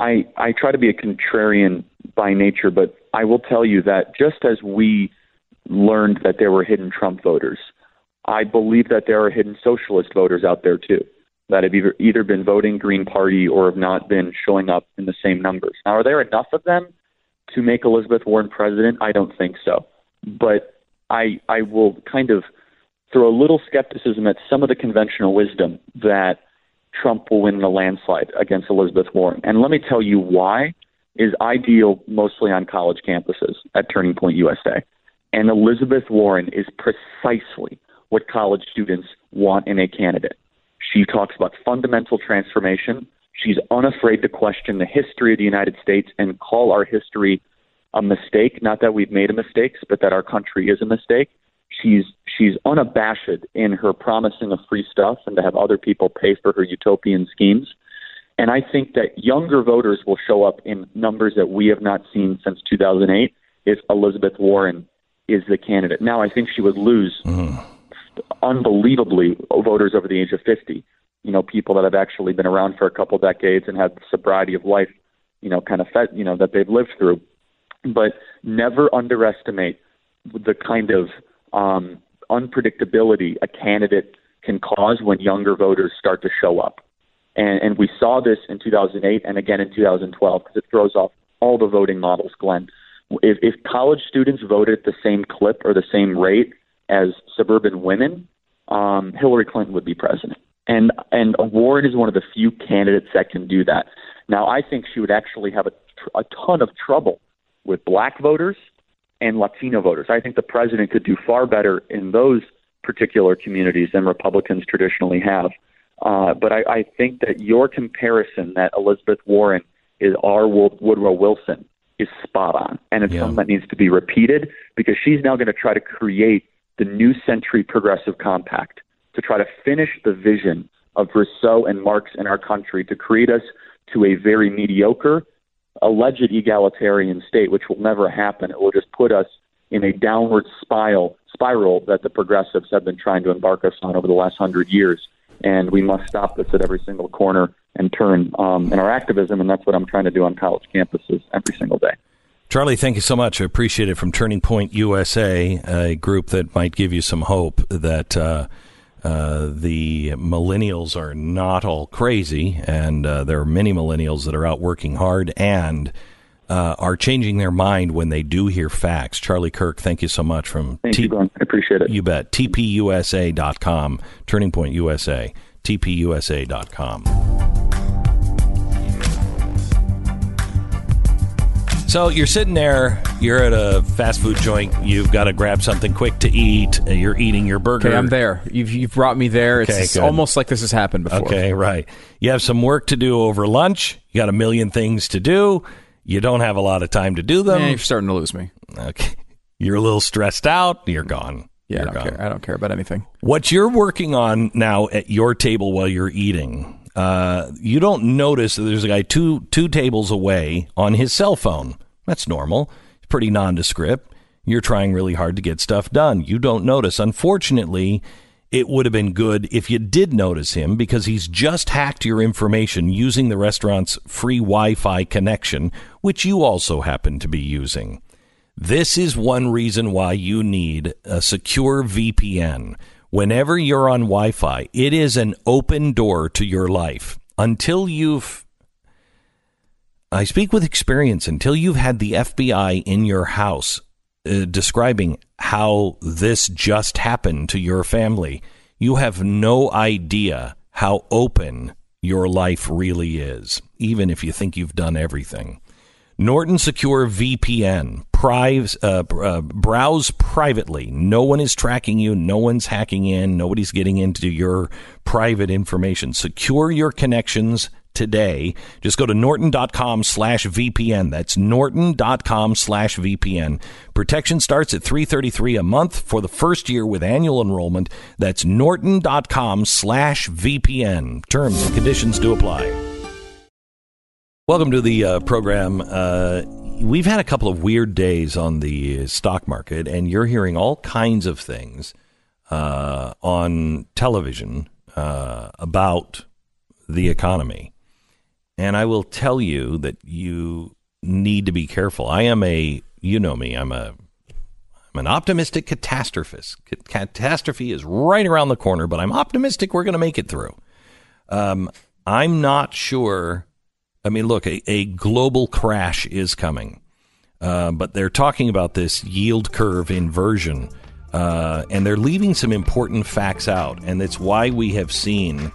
I, I try to be a contrarian by nature, but I will tell you that just as we learned that there were hidden Trump voters, I believe that there are hidden socialist voters out there, too, that have either, either been voting Green Party or have not been showing up in the same numbers. Now, are there enough of them to make Elizabeth Warren president? I don't think so. But I I will kind of throw a little skepticism at some of the conventional wisdom that Trump will win the landslide against Elizabeth Warren. And let me tell you why. Is I deal mostly on college campuses at Turning Point U S A. And Elizabeth Warren is precisely what college students want in a candidate. She talks about fundamental transformation. She's unafraid to question the history of the United States and call our history a mistake, not that we've made a mistake, but that our country is a mistake. She's she's unabashed in her promising of free stuff and to have other people pay for her utopian schemes. And I think that younger voters will show up in numbers that we have not seen since two thousand eight if Elizabeth Warren is the candidate. Now, I think she would lose mm. unbelievably voters over the age of fifty, you know, people that have actually been around for a couple decades and have the sobriety of life, you know, kind of, you know, that they've lived through. But never underestimate the kind of um, unpredictability a candidate can cause when younger voters start to show up. And, and we saw this in two thousand eight and again in two thousand twelve because it throws off all the voting models, Glenn. If, if college students voted at the same clip or the same rate as suburban women, um, Hillary Clinton would be president. And, and Warren is one of the few candidates that can do that. Now, I think she would actually have a, tr- a ton of trouble with black voters and Latino voters. I think the president could do far better in those particular communities than Republicans traditionally have. Uh, but I, I think that your comparison that Elizabeth Warren is our Woodrow Wilson is spot on. And it's yeah. something that needs to be repeated because she's now going to try to create the new century progressive compact to try to finish the vision of Rousseau and Marx in our country to create us to a very mediocre, alleged egalitarian state, which will never happen. It will just put us in a downward spiral spiral that the progressives have been trying to embark us on over the last hundred years. And we must stop this at every single corner and turn um, in our activism. And that's what I'm trying to do on college campuses every single day. Charlie, thank you so much. I appreciate it. From Turning Point U S A, a group that might give you some hope that uh, Uh, the millennials are not all crazy, and uh, there are many millennials that are out working hard, and uh, are changing their mind when they do hear facts. Charlie Kirk, thank you so much. From Thank T- you, Glenn. I appreciate it. You bet. T P U S A dot com, Turning Point U S A, T P U S A dot com. So you're sitting there, you're at a fast food joint, you've got to grab something quick to eat, you're eating your burger. Okay, I'm there. You've, you've brought me there. Okay, it's good. Almost like this has happened before. Okay, right. You have some work to do over lunch, you got a million things to do, you don't have a lot of time to do them. Yeah, you're starting to lose me. Okay. You're a little stressed out, you're gone. Yeah, you're I don't gone. care. I don't care about anything. What you're working on now at your table while you're eating... Uh, you don't notice that there's a guy two two tables away on his cell phone. That's normal. It's pretty nondescript. You're trying really hard to get stuff done. You don't notice. Unfortunately, it would have been good if you did notice him, because he's just hacked your information using the restaurant's free Wi-Fi connection, which you also happen to be using. This is one reason why you need a secure V P N. Whenever you're on Wi-Fi, it is an open door to your life. Until you've, I speak with experience, until you've had the F B I in your house uh, describing how this just happened to your family, you have no idea how open your life really is, even if you think you've done everything. Norton Secure V P N. Prives, uh, uh, browse privately. No one is tracking you. No one's hacking in. Nobody's getting into your private information. Secure your connections today. Just go to norton.com slash VPN. That's norton.com slash VPN. Protection starts at three hundred thirty-three dollars a month for the first year with annual enrollment. That's norton.com slash VPN. Terms and conditions do apply. Welcome to the uh, program. Uh, we've had a couple of weird days on the stock market, and you're hearing all kinds of things uh, on television uh, about the economy. And I will tell you that you need to be careful. I am a, you know me, I'm a, I'm an optimistic catastrophist. Catastrophe is right around the corner, but I'm optimistic we're going to make it through. Um, I'm not sure... I mean, look, a, a global crash is coming, uh, but they're talking about this yield curve inversion, uh, and they're leaving some important facts out. And it's why we have seen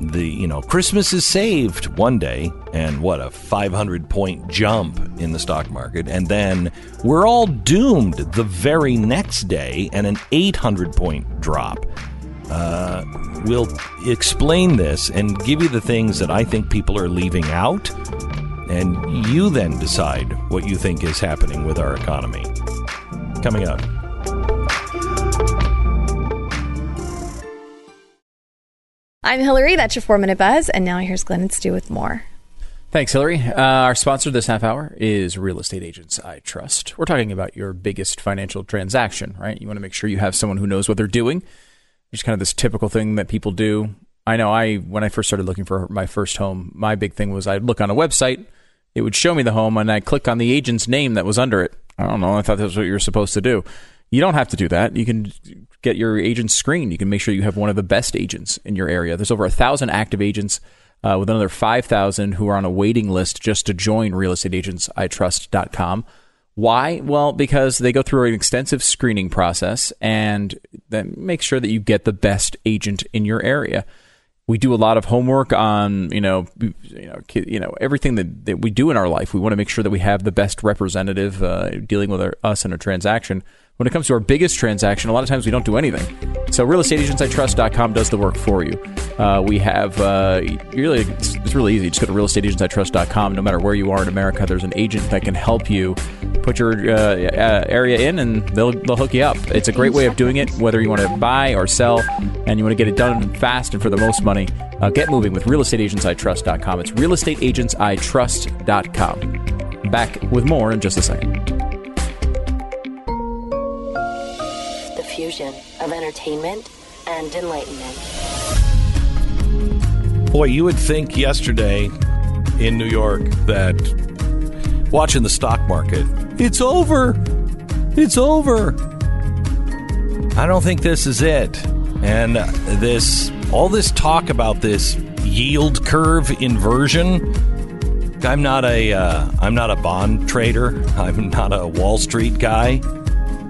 the, you know, Christmas is saved one day and what a five hundred point jump in the stock market. And then we're all doomed the very next day and an eight hundred point drop. Uh, we'll explain this and give you the things that I think people are leaving out, and you then decide what you think is happening with our economy. Coming up. I'm Hillary. That's your four-minute buzz, and now here's Glenn and Stu with more. Thanks, Hillary. Uh, our sponsor this half hour is Real Estate Agents I Trust. We're talking about your biggest financial transaction, right? You want to make sure you have someone who knows what they're doing. It's kind of this typical thing that people do. I know I, when I first started looking for my first home, my big thing was I'd look on a website, it would show me the home, and I'd click on the agent's name that was under it. I don't know. I thought that's what you're supposed to do. You don't have to do that. You can get your agent's screen. You can make sure you have one of the best agents in your area. There's over a thousand active agents uh, with another five thousand who are on a waiting list just to join real estate agents I trust dot com. Why? Well, because they go through an extensive screening process and then make sure that you get the best agent in your area. We do a lot of homework on, you know, you know, you know, everything that, that we do in our life. We want to make sure that we have the best representative uh, dealing with our, us in a transaction. When it comes to our biggest transaction, a lot of times we don't do anything. So real estate agents I trust dot com does the work for you. Uh, we have, uh, really, it's, it's really easy. Just go to real estate agents I trust dot com. No matter where you are in America, there's an agent that can help you put your uh, area in, and they'll, they'll hook you up. It's a great way of doing it, whether you want to buy or sell, and you want to get it done fast and for the most money. Uh, get moving with real estate agents I trust dot com. It's real estate agents I trust dot com. Back with more in just a second. Fusion of entertainment and enlightenment. Boy, you would think yesterday in New York that watching the stock market, it's over. It's over. I don't think this is it. And this, all this talk about this yield curve inversion, Look, I'm not a uh, I'm not a bond trader. I'm not a Wall Street guy,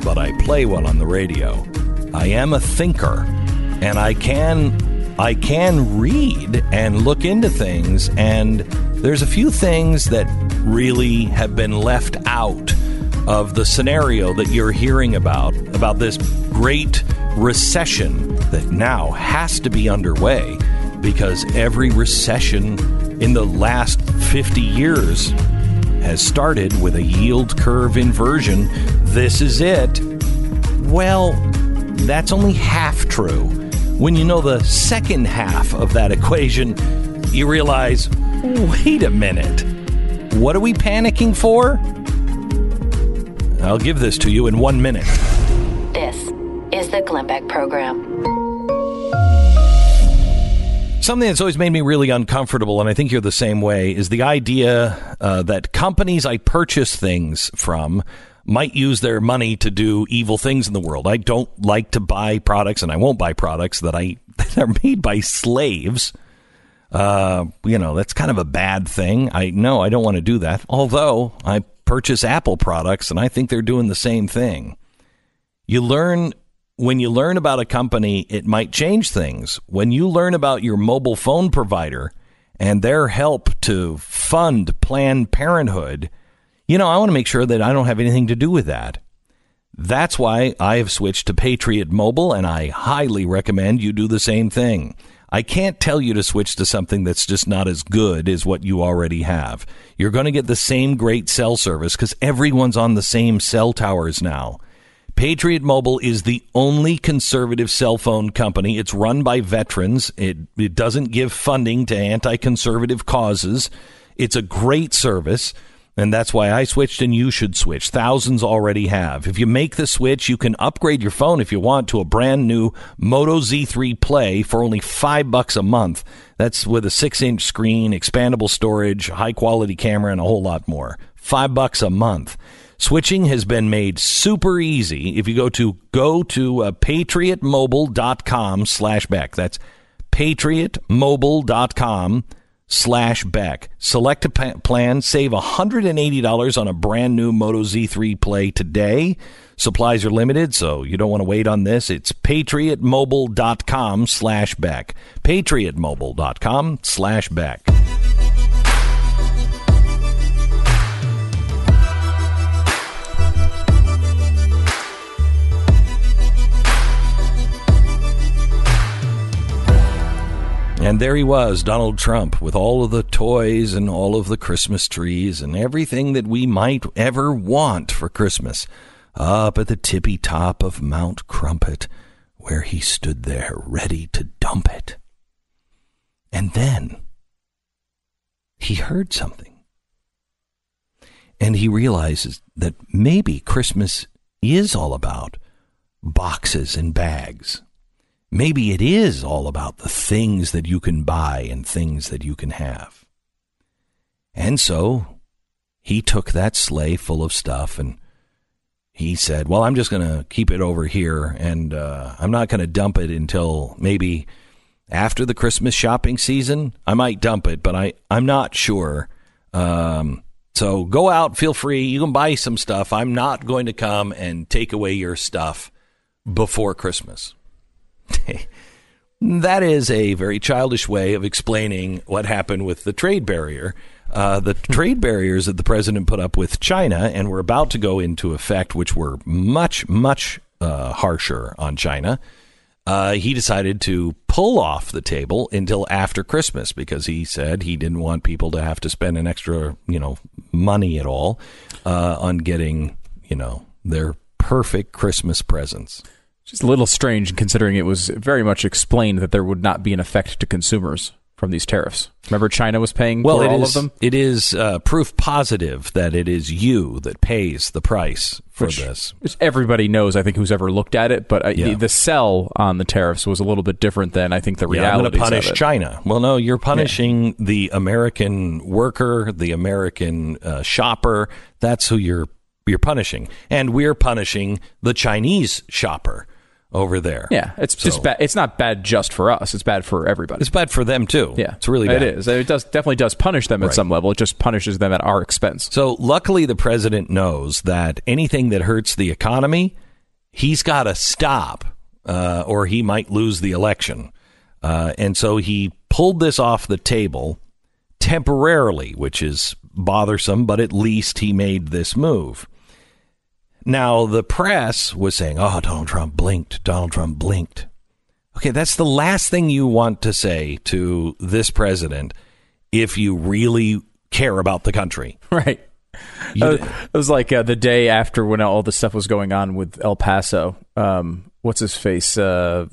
but I play well on the radio. I am a thinker, and I can I can read and look into things. And there's a few things that really have been left out of the scenario that you're hearing about, about this great recession that now has to be underway, because every recession in the last fifty years has started with a yield curve inversion. This is it. Well, that's only half true. When you know the second half of that equation, you realize, wait a minute, what are we panicking for? I'll give this to you in one minute. This is the Glenn Beck Program. Something that's always made me really uncomfortable, and I think you're the same way, is the idea uh, that companies I purchase things from might use their money to do evil things in the world. I don't like to buy products, and I won't buy products that I that are made by slaves. Uh, you know, that's kind of a bad thing. I know I don't want to do that, although I purchase Apple products, and I think they're doing the same thing. You learn... When you learn about a company, it might change things. When you learn about your mobile phone provider and their help to fund Planned Parenthood, you know, I want to make sure that I don't have anything to do with that. That's why I have switched to Patriot Mobile, and I highly recommend you do the same thing. I can't tell you to switch to something that's just not as good as what you already have. You're going to get the same great cell service because everyone's on the same cell towers now. Patriot Mobile is the only conservative cell phone company. It's run by veterans. It, it doesn't give funding to anti-conservative causes. It's a great service, and that's why I switched, and you should switch. Thousands already have. If you make the switch, you can upgrade your phone if you want to a brand new Moto Z three Play for only five bucks a month. That's with a six-inch screen, expandable storage, high-quality camera, and a whole lot more. Five bucks a month. Switching has been made super easy. If you go to go to uh, patriot mobile dot com slash Beck, that's patriot mobile dot com slash Beck. Select a pa- plan, save one hundred eighty dollars on a brand new Moto Z three Play today. Supplies are limited, so you don't want to wait on this. It's patriot mobile dot com slash Beck. patriot mobile dot com slash Beck. And there he was, Donald Trump, with all of the toys and all of the Christmas trees and everything that we might ever want for Christmas, up at the tippy top of Mount Crumpet, where he stood there ready to dump it. And then he heard something. And he realizes that maybe Christmas is all about boxes and bags. Maybe it is all about the things that you can buy and things that you can have. And so he took that sleigh full of stuff and he said, well, I'm just going to keep it over here, and uh, I'm not going to dump it until maybe after the Christmas shopping season. I might dump it, but I, I'm not sure. Um, so go out, feel free. You can buy some stuff. I'm not going to come and take away your stuff before Christmas. That is a very childish way of explaining what happened with the trade barrier. Uh, the trade barriers that the president put up with China and were about to go into effect, which were much, much uh, harsher on China, uh, he decided to pull off the table until after Christmas because he said he didn't want people to have to spend an extra, you know, money at all uh, on getting, you know, their perfect Christmas presents. Just a little strange, considering it was very much explained that there would not be an effect to consumers from these tariffs. Remember, China was paying well, for all is, of them? It is uh, proof positive that it is you that pays the price for Which, this. Everybody knows, I think, who's ever looked at it, but I, yeah. the sell on the tariffs was a little bit different than, I think, the reality. Yeah, I'm going to punish China. Well, no, you're punishing yeah. the American worker, the American uh, shopper. That's who you're, you're punishing. And we're punishing the Chinese shopper. over there. Yeah, it's so. just bad. It's not bad just for us. It's bad for everybody. It's bad for them, too. Yeah. It's really bad. It is. It does definitely does punish them at right. some level. It just punishes them at our expense. So luckily, the president knows that anything that hurts the economy, he's got to stop uh, or he might lose the election. Uh, and so he pulled this off the table temporarily, which is bothersome, but at least he made this move. Now, the press was saying, oh, Donald Trump blinked. Donald Trump blinked. Okay, that's the last thing you want to say to this president if you really care about the country. Right. You, uh, it was like uh, the day after when all the stuff was going on with El Paso. Um, what's his face? Uh,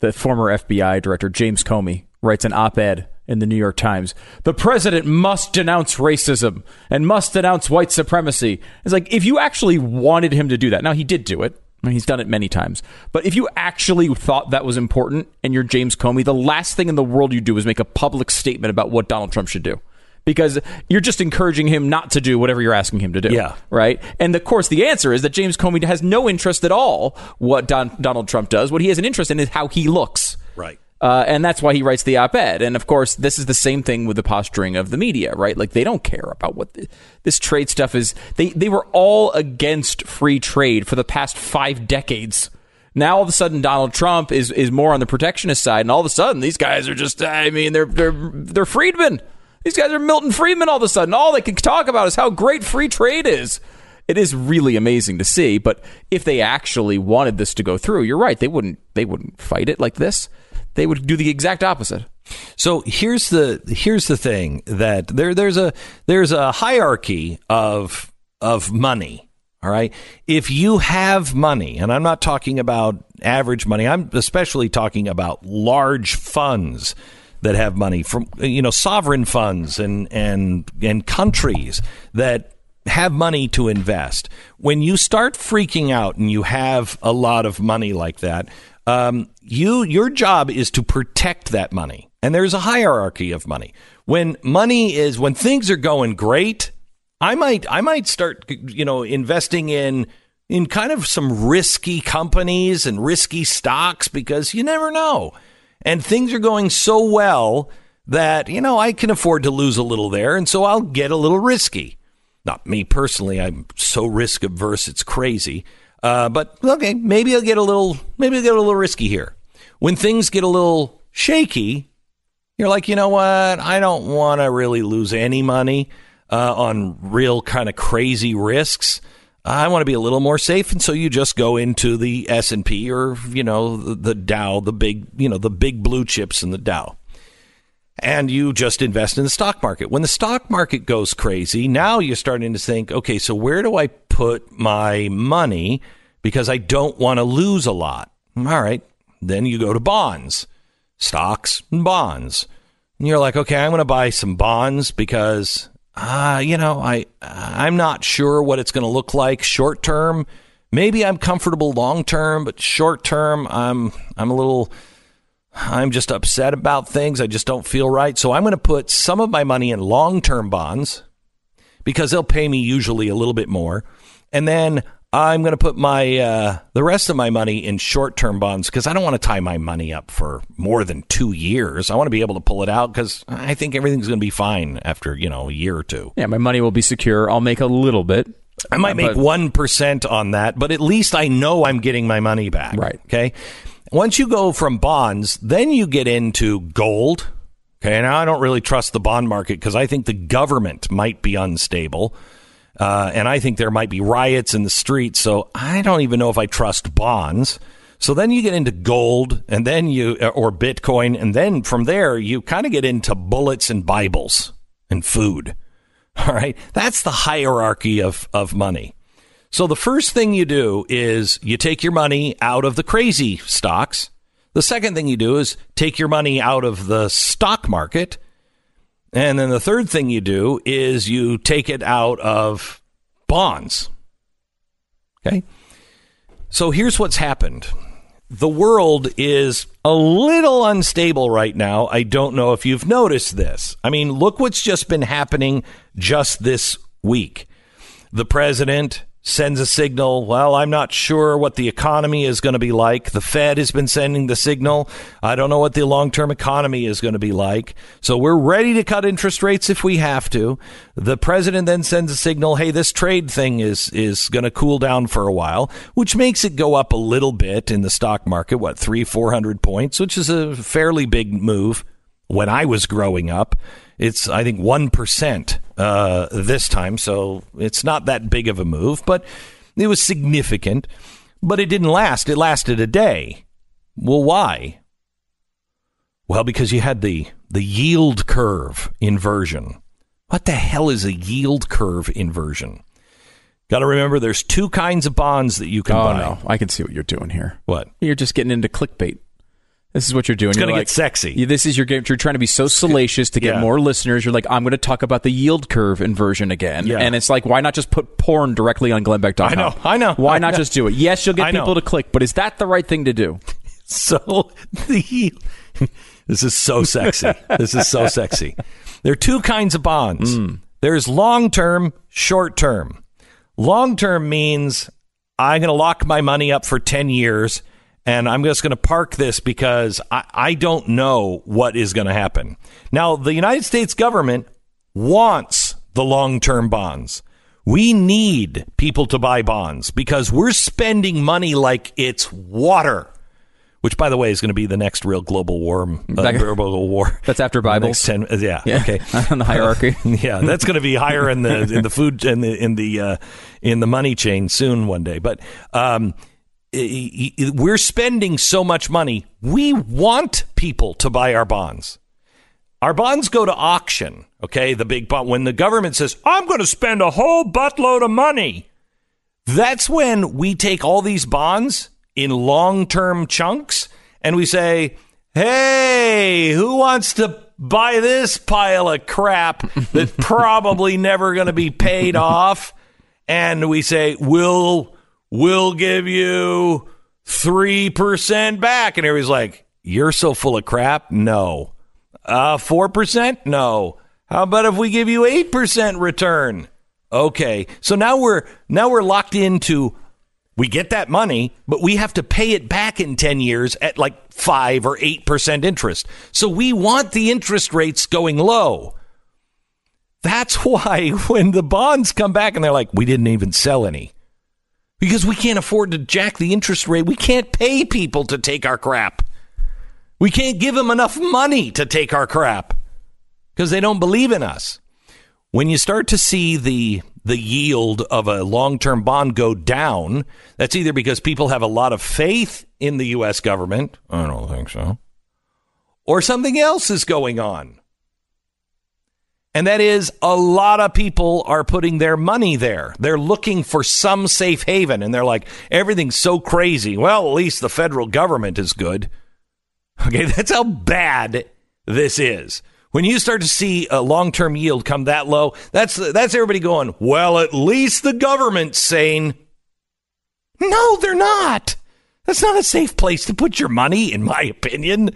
the former F B I director, James Comey, writes an op-ed in the New York Times. The president must denounce racism and must denounce white supremacy. It's like, if you actually wanted him to do that. Now, he did do it. I mean, he's done it many times. But if you actually thought that was important and you're James Comey, the last thing in the world you do is make a public statement about what Donald Trump should do. Because you're just encouraging him not to do whatever you're asking him to do. Yeah. Right? And, of course, the answer is that James Comey has no interest at all what Don- Donald Trump does. What he has an interest in is how he looks. Right. Uh, and that's why he writes the op-ed. And, of course, this is the same thing with the posturing of the media, right? Like, they don't care about what the, this trade stuff is. They they were all against free trade for the past five decades. Now, all of a sudden, Donald Trump is is more on the protectionist side. And all of a sudden, these guys are just, I mean, they're they're they're freedmen. These guys are Milton Friedman all of a sudden. All they can talk about is how great free trade is. It is really amazing to see. But if they actually wanted this to go through, you're right. They wouldn't they wouldn't fight it like this. They would do the exact opposite. So here's the here's the thing that there there's a there's a hierarchy of of money. All right. If you have money, and I'm not talking about average money, I'm especially talking about large funds that have money from, you know, sovereign funds and and and countries that have money to invest. When you start freaking out and you have a lot of money like that, Um, you your job is to protect that money. And there's a hierarchy of money. When money is when things are going great, I might I might start, you know, investing in in kind of some risky companies and risky stocks because you never know. And things are going so well that, you know, I can afford to lose a little there. And so I'll get a little risky. Not me personally. I'm so risk averse. It's crazy. Uh, but, okay, maybe I'll get a little maybe I'll get a little risky here. When things get a little shaky, you're like, you know what? I don't want to really lose any money uh, on real kind of crazy risks. I want to be a little more safe. And so you just go into the S and P or, you know, the, the Dow, the big, you know, the big blue chips in the Dow. And you just invest in the stock market. When the stock market goes crazy, now you're starting to think, okay, so where do I put my money because I don't want to lose a lot? All right. Then you go to bonds, stocks and bonds. And you're like, okay, I'm going to buy some bonds because, uh, you know, I, I'm not sure what it's going to look like short term. Maybe I'm comfortable long term, but short term, I'm I'm a little... I'm just upset about things. I just don't feel right. So I'm going to put some of my money in long-term bonds because they'll pay me usually a little bit more. And then I'm going to put my uh, the rest of my money in short-term bonds because I don't want to tie my money up for more than two years. I want to be able to pull it out because I think everything's going to be fine after, you know, a year or two. Yeah, my money will be secure. I'll make a little bit. I might make one percent on that, but at least I know I'm getting my money back. Right. Okay. Once you go from bonds, then you get into gold. Okay, now I don't really trust the bond market because I think the government might be unstable. Uh, and I think there might be riots in the streets. So I don't even know if I trust bonds. So then you get into gold and then you or Bitcoin. And then from there, you kind of get into bullets and Bibles and food. All right. That's the hierarchy of, of money. So the first thing you do is you take your money out of the crazy stocks. The second thing you do is take your money out of the stock market. And then the third thing you do is you take it out of bonds. Okay. So here's what's happened. The world is a little unstable right now. I don't know if you've noticed this. I mean, look what's just been happening just this week. The president sends a signal, well, I'm not sure what the economy is going to be like. The Fed has been sending the signal, I don't know what the long-term economy is going to be like, so we're ready to cut interest rates if we have to. The president then sends a signal, hey, this trade thing is is going to cool down for a while, which makes it go up a little bit in the stock market, what, three, four hundred points, which is a fairly big move. When I was growing up, it's, I think, one percent uh, this time, so it's not that big of a move, but it was significant, but it didn't last. It lasted a day. Well, why? Well, because you had the, the yield curve inversion. What the hell is a yield curve inversion? Got to remember, there's two kinds of bonds that you can oh, buy. No. I can see what you're doing here. What? You're just getting into clickbait. This is what you're doing. It's going to get sexy. This is your game. You're trying to be so salacious to get yeah. more listeners. You're like, I'm going to talk about the yield curve inversion again. Yeah. And it's like, why not just put porn directly on Glenn Beck dot com? I know. I know. Why I not know. just do it? Yes, you'll get I people know. to click, but is that the right thing to do? So, the this is so sexy. This is so sexy. There are two kinds of bonds. Mm. There's long-term, short-term. Long-term means I'm going to lock my money up for ten years. And I'm just going to park this because I, I don't know what is going to happen. Now, the United States government wants the long-term bonds. We need people to buy bonds because we're spending money like it's water, which, by the way, is going to be the next real global war. Uh, global war. That's after Bibles. ten, yeah, yeah. Okay. On the hierarchy. Uh, yeah. That's going to be higher in the in the food and in the in the, uh, in the money chain soon one day. But um we're spending so much money. We want people to buy our bonds. Our bonds go to auction, okay? The big bond. When the government says, I'm going to spend a whole buttload of money, that's when we take all these bonds in long-term chunks and we say, hey, who wants to buy this pile of crap that's probably never going to be paid off? And we say, we'll... we'll give you three percent back. And everybody's like, you're so full of crap? No. Uh, four percent? No. How about if we give you eight percent return? Okay. So now we're now we're locked into, we get that money, but we have to pay it back in ten years at like five or eight percent interest. So we want the interest rates going low. That's why when the bonds come back and they're like, we didn't even sell any. Because we can't afford to jack the interest rate. We can't pay people to take our crap. We can't give them enough money to take our crap because they don't believe in us. When you start to see the the yield of a long-term bond go down, that's either because people have a lot of faith in the U S government. I don't think so. Or something else is going on. And that is, a lot of people are putting their money there. They're looking for some safe haven, and they're like, everything's so crazy. Well, at least the federal government is good. Okay, that's how bad this is. When you start to see a long-term yield come that low, that's that's everybody going, well, at least the government's sane. No, they're not. That's not a safe place to put your money, in my opinion.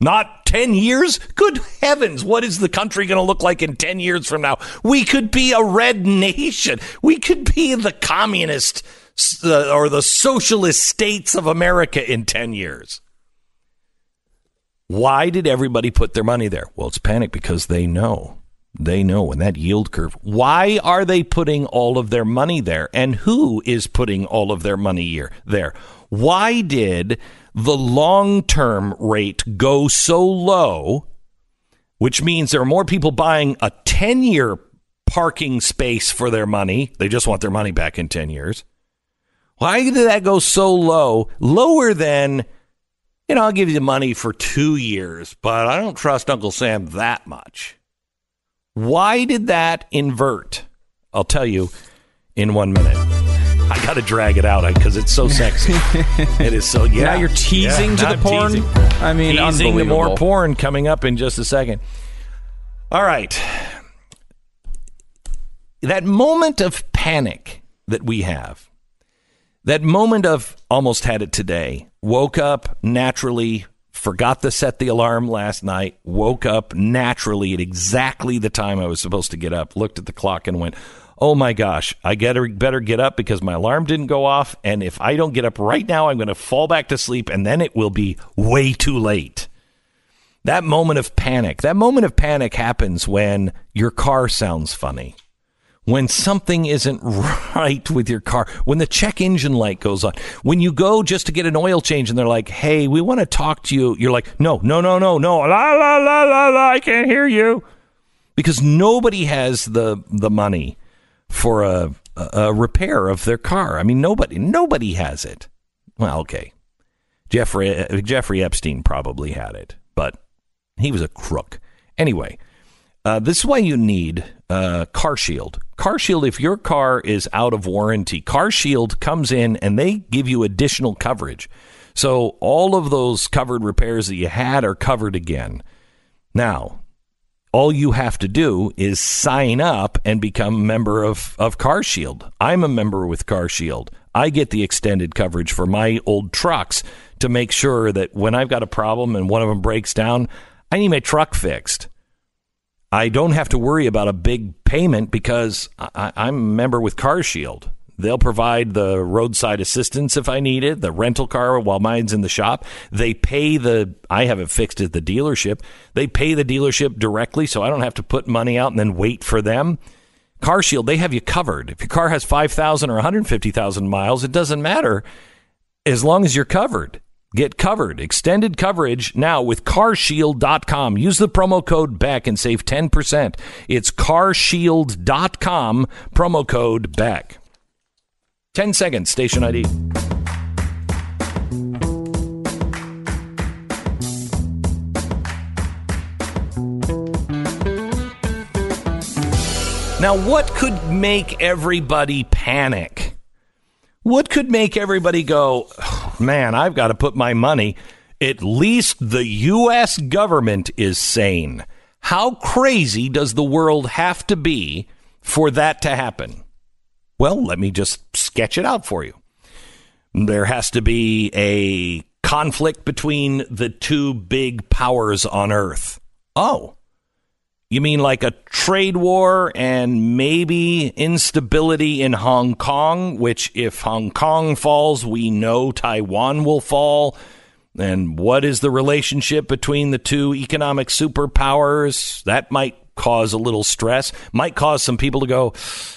Not ten years? Good heavens, what is the country going to look like in ten years from now? We could be a red nation. We could be the communist uh, or the socialist states of America in ten years. Why did everybody put their money there? Well, it's panic because they know. They know in that yield curve. Why are they putting all of their money there? And who is putting all of their money here there? Why did the long-term rate go so low, which means there are more people buying a ten-year parking space for their money? They just want their money back in ten years. Why did that go so low? Lower than, you know, I'll give you the money for two years, but I don't trust Uncle Sam that much. Why did that invert? I'll tell you in one minute. I got to drag it out because it's so sexy. It is so, yeah. Now you're teasing yeah, to the porn? Teasing. I mean, teasing the more porn coming up in just a second. All right. That moment of panic that we have, that moment of almost had it today, woke up naturally, forgot to set the alarm last night, woke up naturally at exactly the time I was supposed to get up, looked at the clock and went, oh my gosh, I gotta better get up because my alarm didn't go off. And if I don't get up right now, I'm going to fall back to sleep and then it will be way too late. That moment of panic, that moment of panic happens when your car sounds funny, when something isn't right with your car, when the check engine light goes on, when you go just to get an oil change and they're like, hey, we want to talk to you. You're like, no, no, no, no, no. La, la, la, la, la. I can't hear you. Because nobody has the the money for a, a repair of their car. I mean, nobody, nobody has it. Well, okay. Jeffrey, Jeffrey Epstein probably had it, but he was a crook. Anyway, uh, this is why you need uh, Car Shield. Car Shield, if your car is out of warranty, Car Shield comes in and they give you additional coverage. So all of those covered repairs that you had are covered again. Now, all you have to do is sign up and become a member of, of Car Shield. I'm a member with Car Shield. I get the extended coverage for my old trucks to make sure that when I've got a problem and one of them breaks down, I need my truck fixed. I don't have to worry about a big payment because I, I'm a member with Car Shield. They'll provide the roadside assistance if I need it, the rental car while mine's in the shop. They pay the, I have it fixed at the dealership. They pay the dealership directly so I don't have to put money out and then wait for them. Car Shield, they have you covered. If your car has five thousand or one hundred fifty thousand miles, it doesn't matter as long as you're covered. Get covered. Extended coverage now with car shield dot com. Use the promo code Beck and save ten percent. It's car shield dot com, promo code Beck. Ten seconds, station I D. Now, what could make everybody panic? What could make everybody go, oh, man, I've got to put my money. At least the U S government is sane. How crazy does the world have to be for that to happen? Well, let me just sketch it out for you. There has to be a conflict between the two big powers on Earth. Oh, you mean like a trade war and maybe instability in Hong Kong, which if Hong Kong falls, we know Taiwan will fall. And what is the relationship between the two economic superpowers? That might cause a little stress, might cause some people to go,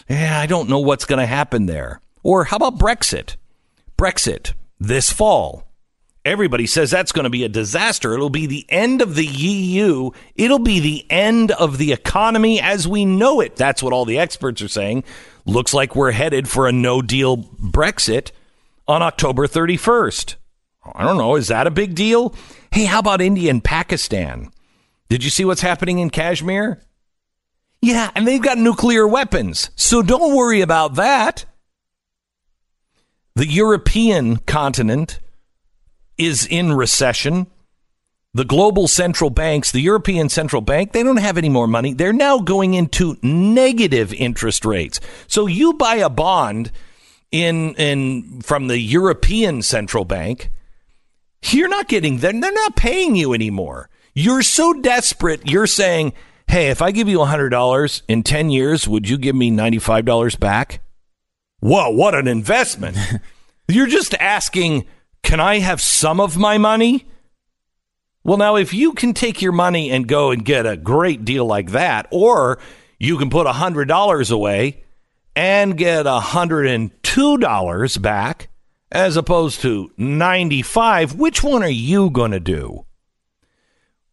yeah, I don't know what's going to happen there. Or how about Brexit? Brexit this fall. Everybody says that's going to be a disaster. It'll be the end of the E U. It'll be the end of the economy as we know it. That's what all the experts are saying. Looks like we're headed for a no-deal Brexit on October thirty-first. I don't know. Is that a big deal? Hey, how about India and Pakistan? Did you see what's happening in Kashmir? Yeah, and they've got nuclear weapons, so don't worry about that. The European continent is in recession. The global central banks, the European Central Bank, they don't have any more money. They're now going into negative interest rates. So you buy a bond in in from the European Central Bank, you're not getting them. They're not paying you anymore. You're so desperate, you're saying, hey, if I give you one hundred dollars in ten years, would you give me ninety-five dollars back? Whoa, what an investment. You're just asking, can I have some of my money? Well, now, if you can take your money and go and get a great deal like that, or you can put one hundred dollars away and get one hundred two dollars back as opposed to ninety-five, which one are you going to do?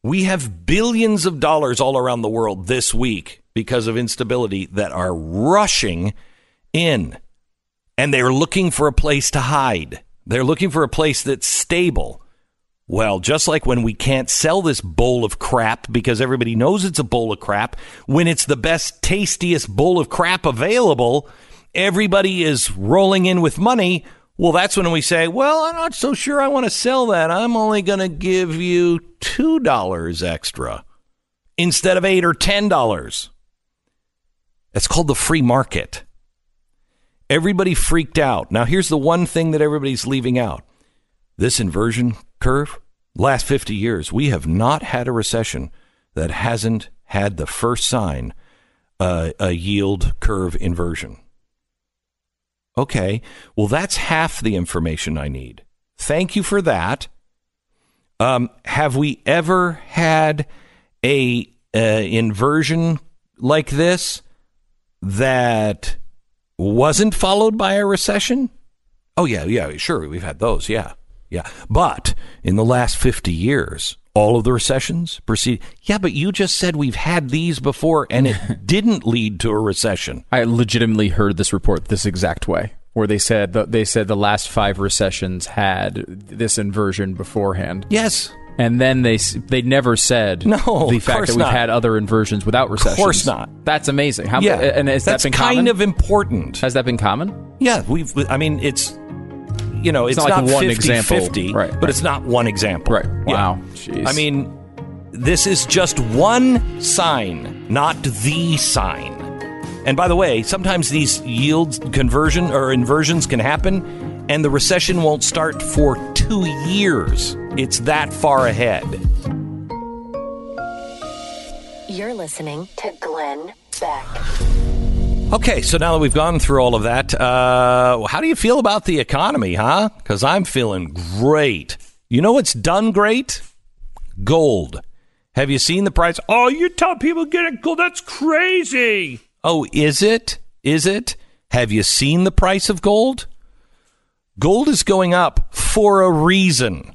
We have billions of dollars all around the world this week because of instability that are rushing in, and they're looking for a place to hide. They're looking for a place that's stable. Well, just like when we can't sell this bowl of crap because everybody knows it's a bowl of crap, when it's the best, tastiest bowl of crap available, everybody is rolling in with money. Well, that's when we say, well, I'm not so sure I want to sell that. I'm only going to give you two dollars extra instead of eight dollars or ten dollars. That's called the free market. Everybody freaked out. Now, here's the one thing that everybody's leaving out. This inversion curve, last fifty years, we have not had a recession that hasn't had the first sign uh, a yield curve inversion. Okay, well, that's half the information I need. Thank you for that. Um, have we ever had a uh, inversion like this that wasn't followed by a recession? Oh, yeah, yeah, sure. We've had those. Yeah, yeah. But in the last fifty years, all of the recessions precede. Yeah, but you just said we've had these before and it didn't lead to a recession. I legitimately heard this report this exact way, where they said the, they said the last five recessions had this inversion beforehand. Yes. And then they they never said no, the fact that we've not. had other inversions without recessions. Of course not. That's amazing. How, yeah, and has that's that been kind common? Of important. Has that been common? Yeah, we've. I mean, it's you know, it's, it's not, not like one example, fifty, right? But right. it's not one example, right? Wow. Yeah. Jeez. I mean, this is just one sign, not the sign. And by the way, sometimes these yields conversion or inversions can happen, and the recession won't start for two years. It's that far ahead. You're listening to Glenn Beck. Okay, so now that we've gone through all of that, uh, how do you feel about the economy, huh? Because I'm feeling great. You know what's done great? Gold. Have you seen the price? Oh, you're telling people get gold. That's crazy. Oh, is it? Is it? Have you seen the price of gold? Gold is going up for a reason.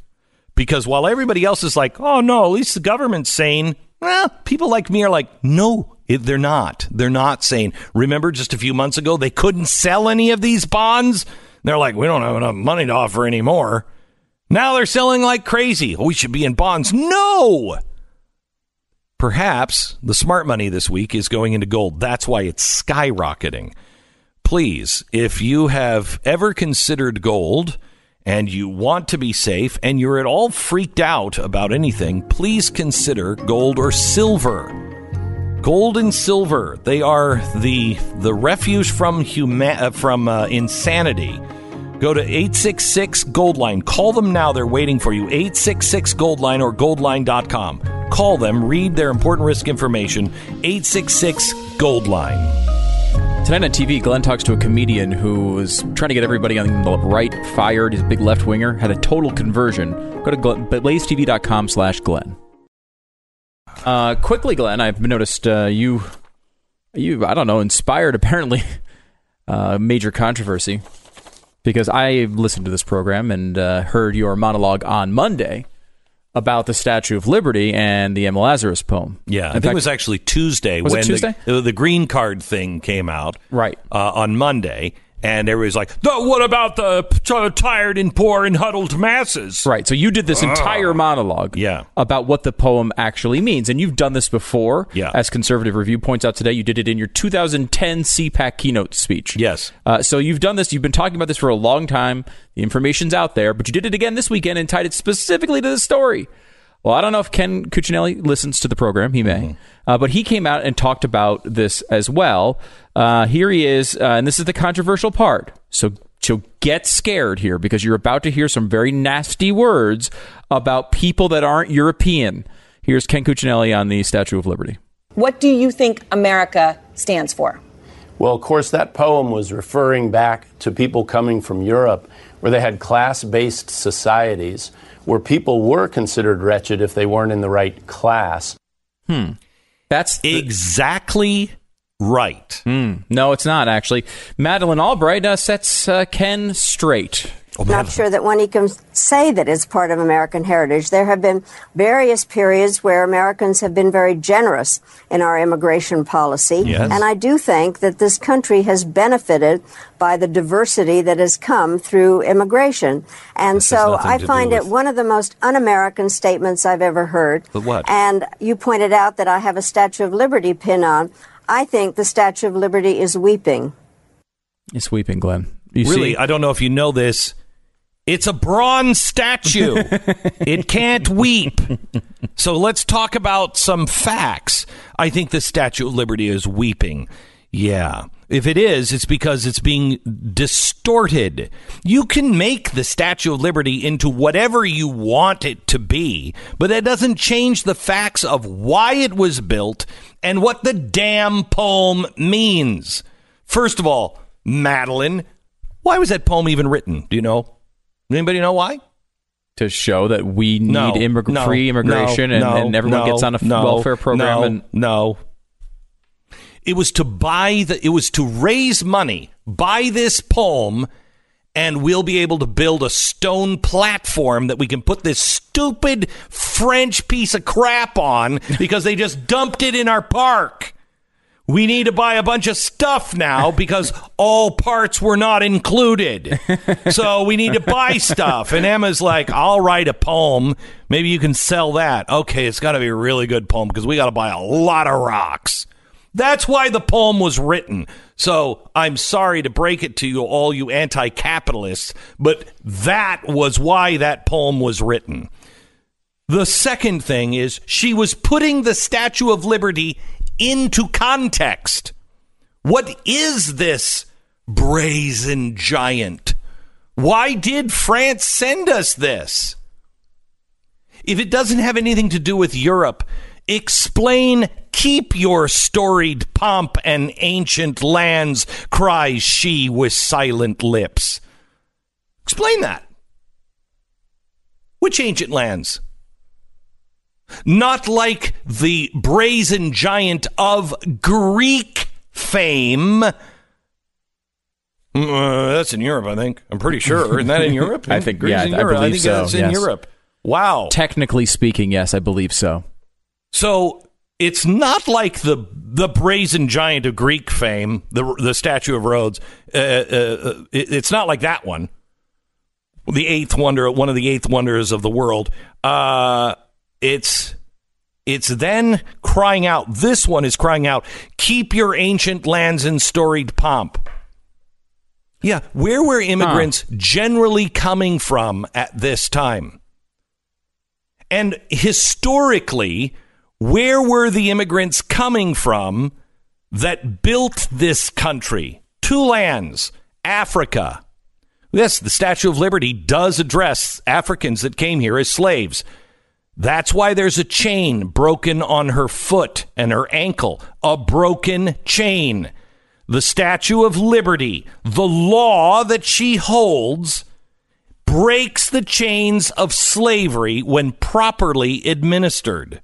Because while everybody else is like, oh, no, at least the government's sane, well, people like me are like, no, they're not. They're not sane. Remember just a few months ago, they couldn't sell any of these bonds. They're like, we don't have enough money to offer anymore. Now they're selling like crazy. Oh, we should be in bonds. No! Perhaps the smart money this week is going into gold. That's why it's skyrocketing. Please, if you have ever considered gold and you want to be safe and you're at all freaked out about anything, please consider gold or silver. Gold and silver, they are the the refuge from huma- from uh, insanity. Go to eight six six Goldline. Call them now. They're waiting for you. eight six six Goldline or goldline dot com. Call them. Read their important risk information. eight six six Goldline. Tonight on T V, Glenn talks to a comedian who was trying to get everybody on the right fired. He's a big left winger. Had a total conversion. Go to blaze t v dot com slash Glenn. Uh, quickly, Glenn, I've noticed uh, you, you, I don't know, inspired apparently uh, major controversy. Because I listened to this program and uh, heard your monologue on Monday about the Statue of Liberty and the Emma Lazarus poem. Yeah, in I think fact, it was actually Tuesday was when it Tuesday? The, the green card thing came out. Right. Uh, on Monday. And everybody's like, what about the t- tired and poor and huddled masses? Right. So you did this Ugh. entire monologue yeah. about what the poem actually means. And you've done this before. Yeah. As Conservative Review points out today, you did it in your two thousand ten CPAC keynote speech. Yes. Uh, so you've done this. You've been talking about this for a long time. The information's out there. But you did it again this weekend and tied it specifically to the story. Well, I don't know if Ken Cuccinelli listens to the program. He may. Mm-hmm. Uh, but he came out and talked about this as well. Uh, here he is. Uh, and this is the controversial part. So, so get scared here because you're about to hear some very nasty words about people that aren't European. Here's Ken Cuccinelli on the Statue of Liberty. What do you think America stands for? Well, of course, that poem was referring back to people coming from Europe where they had class-based societies where people were considered wretched if they weren't in the right class. Hmm. That's the- exactly right. Mm. No, it's not, actually. Madeleine Albright uh, sets uh, Ken straight. And I'm sure that one can say that it's part of American heritage. There have been various periods where Americans have been very generous in our immigration policy. Yes. And I do think that this country has benefited by the diversity that has come through immigration. And this so I find it one of the most un-American statements I've ever heard. But what? And you pointed out that I have a Statue of Liberty pin on. I think the Statue of Liberty is weeping. It's weeping, Glenn. You really, see? I don't know if you know this. It's a bronze statue. It can't weep. So let's talk about some facts. I think the Statue of Liberty is weeping. Yeah. If it is, it's because it's being distorted. You can make the Statue of Liberty into whatever you want it to be, but that doesn't change the facts of why it was built and what the damn poem means. First of all, Madeline, why was that poem even written? Do you know? Anybody know why? To show that we need no, immig- no, free immigration no, and, no, and everyone no, gets on a no, welfare program. No, and- no. It was to buy the, it was to raise money, buy this poem, and we'll be able to build a stone platform that we can put this stupid French piece of crap on because they just dumped it in our park. We need to buy a bunch of stuff now because all parts were not included. So we need to buy stuff. And Emma's like, I'll write a poem. Maybe you can sell that. Okay, it's got to be a really good poem because we got to buy a lot of rocks. That's why the poem was written. So I'm sorry to break it to you, all you anti-capitalists, but that was why that poem was written. The second thing is she was putting the Statue of Liberty into context. What is this brazen giant? Why did France send us this? If it doesn't have anything to do with Europe, explain, keep your storied pomp and ancient lands, cries she with silent lips. Explain that. Which ancient lands? Not like the brazen giant of Greek fame. Uh, that's in Europe, I think. I'm pretty sure. Isn't that in Europe? I think, Greece yeah, in I Europe. believe I think so. That's yes. in Europe. Wow. Technically speaking, yes, I believe so. So it's not like the the brazen giant of Greek fame, the the Statue of Rhodes. Uh, uh, it, it's not like that one, the eighth wonder, one of the eighth wonders of the world. Uh, it's it's then crying out. This one is crying out. Keep your ancient lands in storied pomp. Yeah, where were immigrants huh. generally coming from at this time? And historically, where were the immigrants coming from that built this country? Two lands, Africa. Yes, the Statue of Liberty does address Africans that came here as slaves. That's why there's a chain broken on her foot and her ankle, a broken chain. The Statue of Liberty, the law that she holds, breaks the chains of slavery when properly administered.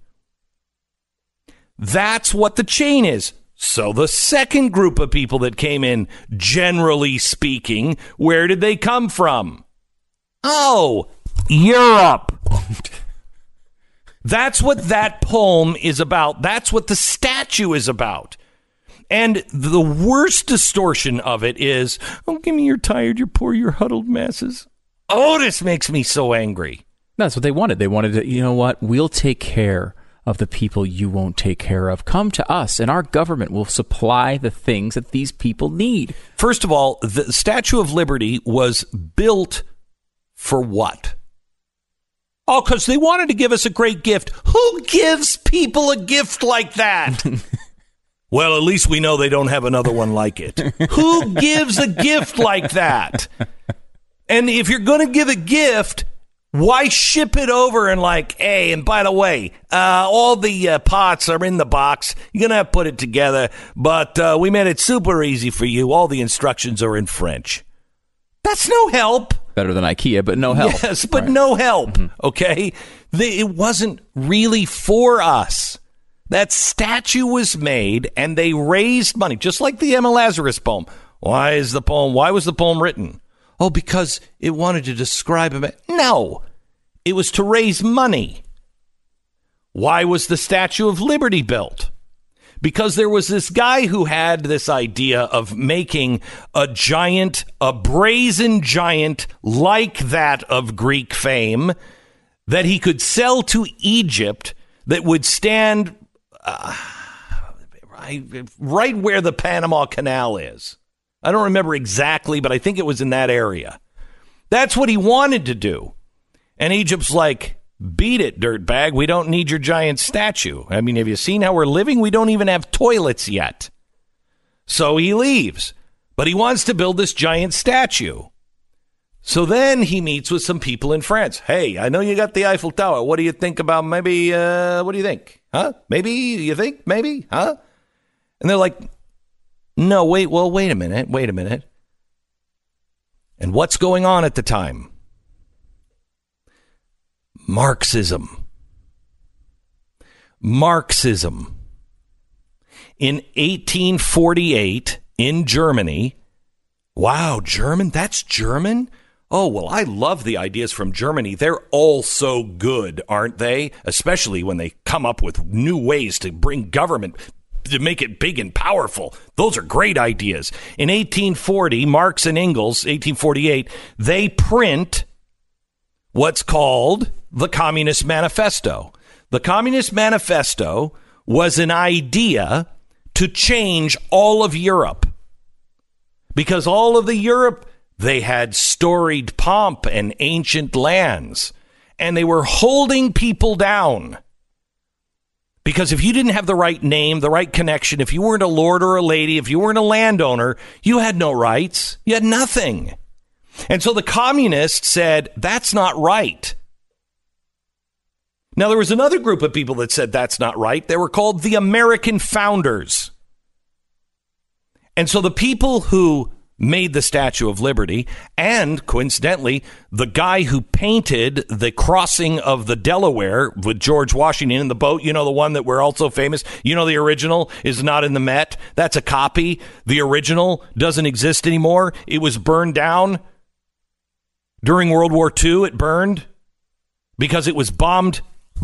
That's what the chain is. So the second group of people that came in, generally speaking, where did they come from? Oh, Europe. That's what that poem is about. That's what the statue is about. And the worst distortion of it is, oh, give me your tired, your poor, your huddled masses. Oh, this makes me so angry. That's what they wanted. They wanted to, you know what? We'll take care of the people you won't take care of. Come to us, and our government will supply the things that these people need. First of all, the Statue of Liberty was built for what? Oh, because they wanted to give us a great gift. Who gives people a gift like that? Well, at least we know they don't have another one like it. Who gives a gift like that? And if you're going to give a gift, why ship it over and like, hey, and by the way, uh, all the uh, pots are in the box. You're going to have to put it together, but uh, we made it super easy for you. All the instructions are in French. That's no help. Better than IKEA, but no help. Yes, but right. no help, mm-hmm. okay? The, it wasn't really for us. That statue was made, and they raised money, just like the Emma Lazarus poem. Why is the poem? Why was the poem written? Oh, because it wanted to describe him. No, it was to raise money. Why was the Statue of Liberty built? Because there was this guy who had this idea of making a giant, a brazen giant like that of Greek fame that he could sell to Egypt that would stand uh, right where the Panama Canal is. I don't remember exactly, but I think it was in that area. That's what he wanted to do. And Egypt's like, beat it, dirtbag. We don't need your giant statue. I mean, have you seen how we're living? We don't even have toilets yet. So he leaves, but he wants to build this giant statue. So then he meets with some people in France. Hey, I know you got the Eiffel Tower. What do you think about maybe, uh, what do you think? Huh? Maybe you think, maybe, huh? And they're like, no, wait, well, wait a minute, wait a minute. And what's going on at the time? Marxism. Marxism. In eighteen forty-eight, in Germany, wow, German? That's German? Oh, well, I love the ideas from Germany. They're all so good, aren't they? Especially when they come up with new ways to bring government, to make it big and powerful. Those are great ideas. In eighteen forty, Marx and Engels, eighteen forty-eight, they print what's called the Communist Manifesto. The Communist Manifesto was an idea to change all of Europe. Because all of the Europe, they had storied pomp and ancient lands, and they were holding people down. Because if you didn't have the right name, the right connection, if you weren't a lord or a lady, if you weren't a landowner, you had no rights. You had nothing. And so the communists said, that's not right. Now, there was another group of people that said that's not right. They were called the American Founders. And so the people who made the Statue of Liberty, and coincidentally, the guy who painted the crossing of the Delaware with George Washington in the boat, you know, the one that we're also famous, you know, the original is not in the Met. That's a copy. The original doesn't exist anymore. It was burned down during World War Two. It burned because it was bombed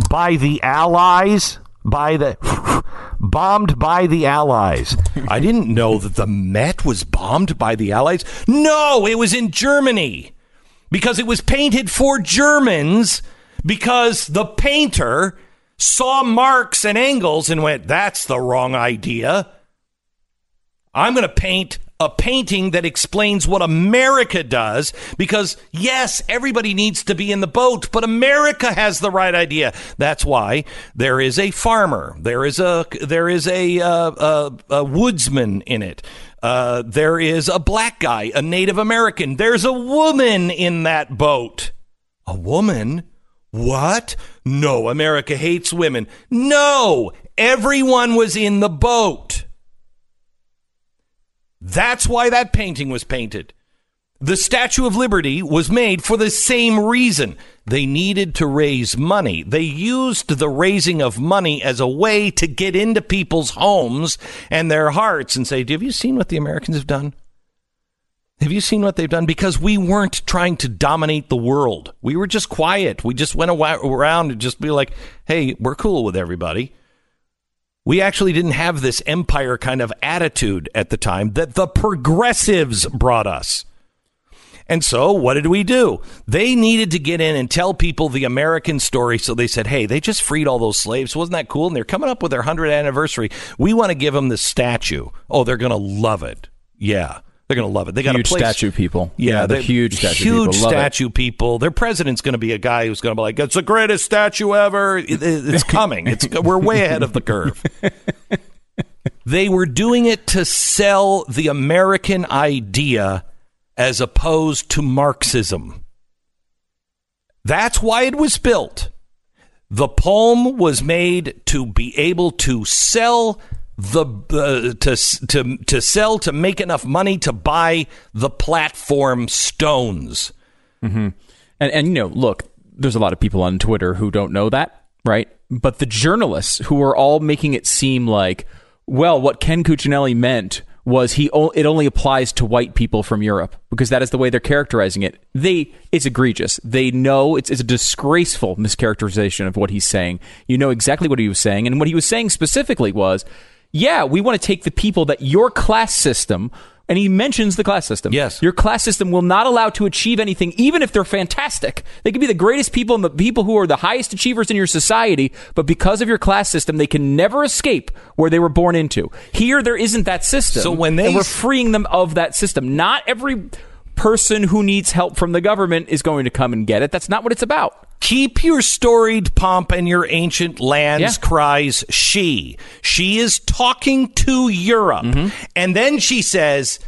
by the Allies. By the bombed by the Allies. I didn't know that the Met was bombed by the Allies. No, it was in Germany because it was painted for Germans, because the painter saw Marx and Engels and went, that's the wrong idea. I'm going to paint a painting that explains what America does, because, yes, everybody needs to be in the boat, but America has the right idea. That's why there is a farmer. There is a there is a, uh, a, a woodsman in it. Uh, there is a black guy, a Native American. There's a woman in that boat. A woman? What? No, America hates women. No, everyone was in the boat. That's why that painting was painted. The Statue of Liberty was made for the same reason. They needed to raise money. They used the raising of money as a way to get into people's homes and their hearts and say, have you seen what the Americans have done? Have you seen what they've done? Because we weren't trying to dominate the world. We were just quiet. We just went around and just be like, hey, we're cool with everybody. We actually didn't have this empire kind of attitude at the time that the progressives brought us. And so what did we do? They needed to get in and tell people the American story. So they said, hey, they just freed all those slaves. Wasn't that cool? And they're coming up with their one hundredth anniversary. We want to give them this statue. Oh, they're going to love it. Yeah, they're going to love it. They got huge a place. statue people. Yeah, yeah they're huge statue huge people. Huge statue it. people. Their president's going to be a guy who's going to be like, it's the greatest statue ever. It, it, it's coming. It's we're way ahead of the curve. They were doing it to sell the American idea as opposed to Marxism. That's why it was built. The poem was made to be able to sell the uh, to to to sell to make enough money to buy the platform stones. Mm-hmm. And and you know, look, there's a lot of people on Twitter who don't know that, right? But the journalists who are all making it seem like, well, what Ken Cuccinelli meant was he o- it only applies to white people from Europe, because that is the way they're characterizing it. They it's egregious. They know it's, it's a disgraceful mischaracterization of what he's saying. You know exactly what he was saying, and what he was saying specifically was, yeah, we want to take the people that your class system, and he mentions the class system. Yes. Your class system will not allow to achieve anything, even if they're fantastic. They can be the greatest people and the people who are the highest achievers in your society, but because of your class system, they can never escape where they were born into. Here, there isn't that system. So when they... And we're freeing them of that system. Not every... person who needs help from the government is going to come and get it. That's not what it's about. Keep your storied pomp and your ancient lands, yeah. cries she. She is talking to Europe. Mm-hmm. And then she says,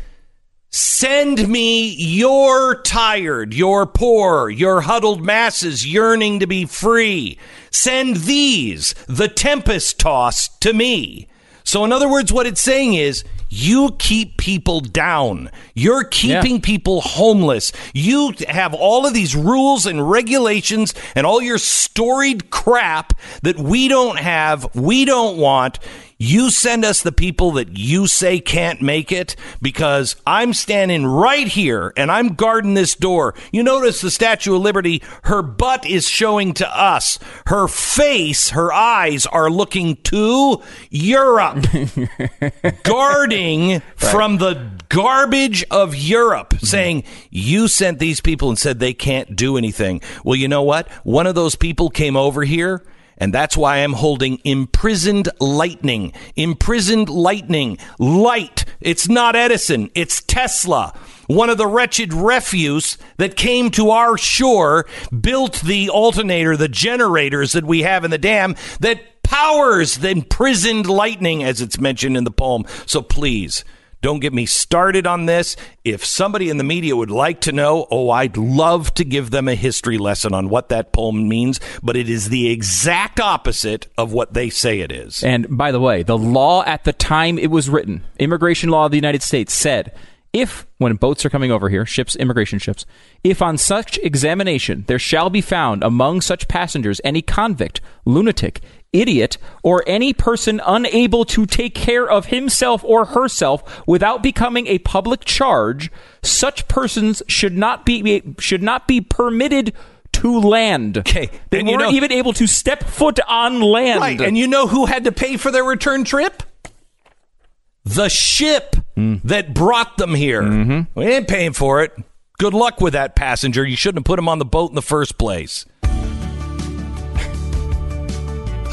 send me your tired, your poor, your huddled masses yearning to be free. Send these, the tempest tossed, to me. So in other words, what it's saying is, you keep people down. You're keeping yeah. people homeless. You have all of these rules and regulations and all your storied crap that we don't have, we don't want. You send us the people that you say can't make it, because I'm standing right here and I'm guarding this door. You notice the Statue of Liberty, her butt is showing to us. Her face, her eyes are looking to Europe, guarding right. from the garbage of Europe, mm-hmm. saying, you sent these people and said they can't do anything. Well, you know what? One of those people came over here. And that's why I'm holding imprisoned lightning, imprisoned lightning, light. It's not Edison. It's Tesla. One of the wretched refuse that came to our shore, built the alternator, the generators that we have in the dam that powers the imprisoned lightning, as it's mentioned in the poem. So please, don't get me started on this. If somebody in the media would like to know, oh, I'd love to give them a history lesson on what that poem means, but it is the exact opposite of what they say it is. And by the way, the law at the time it was written, immigration law of the United States said, if, when boats are coming over here, ships, immigration ships, if on such examination there shall be found among such passengers any convict, lunatic, idiot, or any person unable to take care of himself or herself without becoming a public charge, such persons should not be should not be permitted to land. Okay. They and weren't you know, even able to step foot on land. Right. And you know who had to pay for their return trip? The ship mm. that brought them here. Mm-hmm. We ain't paying for it. Good luck with that passenger. You shouldn't have put him on the boat in the first place.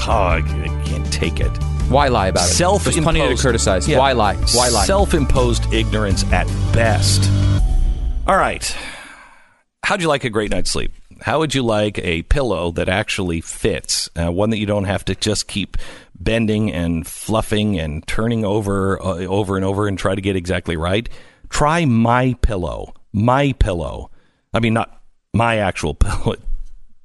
Oh, I can't take it. Why lie about it? Self-imposed. There's plenty to criticize. Yeah. Why lie? Why lie? Self-imposed ignorance at best. All right. How'd you like a great night's sleep? How would you like a pillow that actually fits? Uh, one that you don't have to just keep bending and fluffing and turning over, uh, over and over and try to get exactly right. Try my pillow. My pillow. I mean, not my actual pillow.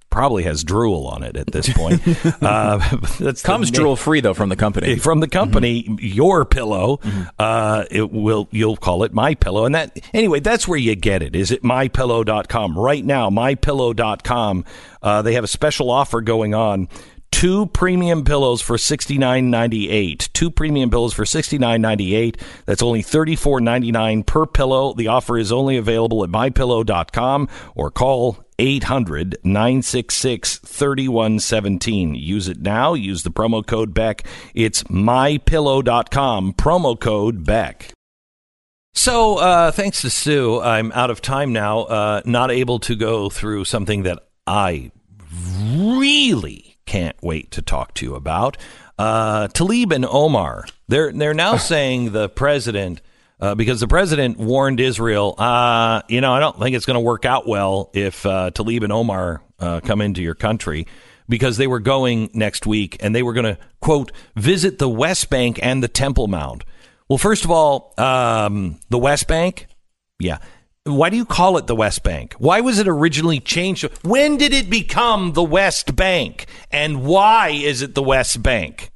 Probably has drool on it at this point. Uh, that's comes drool free though from the company. From the company, mm-hmm. your pillow. Mm-hmm. Uh, it will. You'll call it my pillow, and that anyway. That's where you get it. Is it my pillow dot com right now? my pillow dot com. Uh, they have a special offer going on. Two premium pillows for sixty-nine ninety-eight. Two premium pillows for sixty-nine ninety-eight. That's only thirty-four ninety-nine per pillow. The offer is only available at my pillow dot com or call eight hundred nine six six three one one seven. Use it now. Use the promo code Beck. It's my pillow dot com. Promo code Beck. So uh, thanks to Stu, I'm out of time now. Uh, not able to go through something that I really can't wait to talk to you about. Uh, Tlaib and Omar. They're they're now saying the president. Uh, because the president warned Israel, uh, you know, I don't think it's going to work out well if uh, Tlaib and Omar uh, come into your country, because they were going next week and they were going to, quote, visit the West Bank and the Temple Mount. Well, first of all, um, the West Bank. Yeah. Why do you call it the West Bank? Why was it originally changed? When did it become the West Bank? And why is it the West Bank?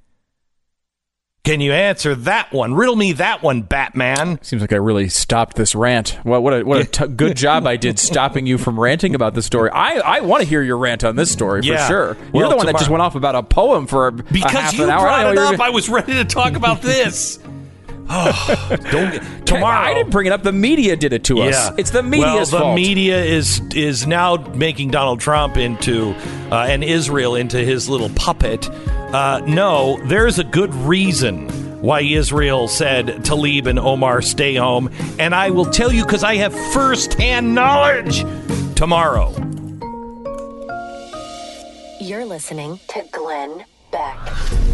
Can you answer that one? Riddle me that one, Batman. Seems like I really stopped this rant. What, what a, what a t- good job I did stopping you from ranting about this story. I, I want to hear your rant on this story yeah. for sure. Well, you're the one tomorrow. that just went off about a poem for a, because a half an hour. Because you brought it up, gonna... I was ready to talk about this. Oh, don't get, tomorrow. I didn't bring it up. The media did it to us. Yeah. It's the media's well, the fault. The media is is now making Donald Trump into uh, and Israel into his little puppet. Uh, no, there's a good reason why Israel said Tlaib and Omar stay home, and I will tell you because I have firsthand knowledge tomorrow. You're listening to Glenn Beck.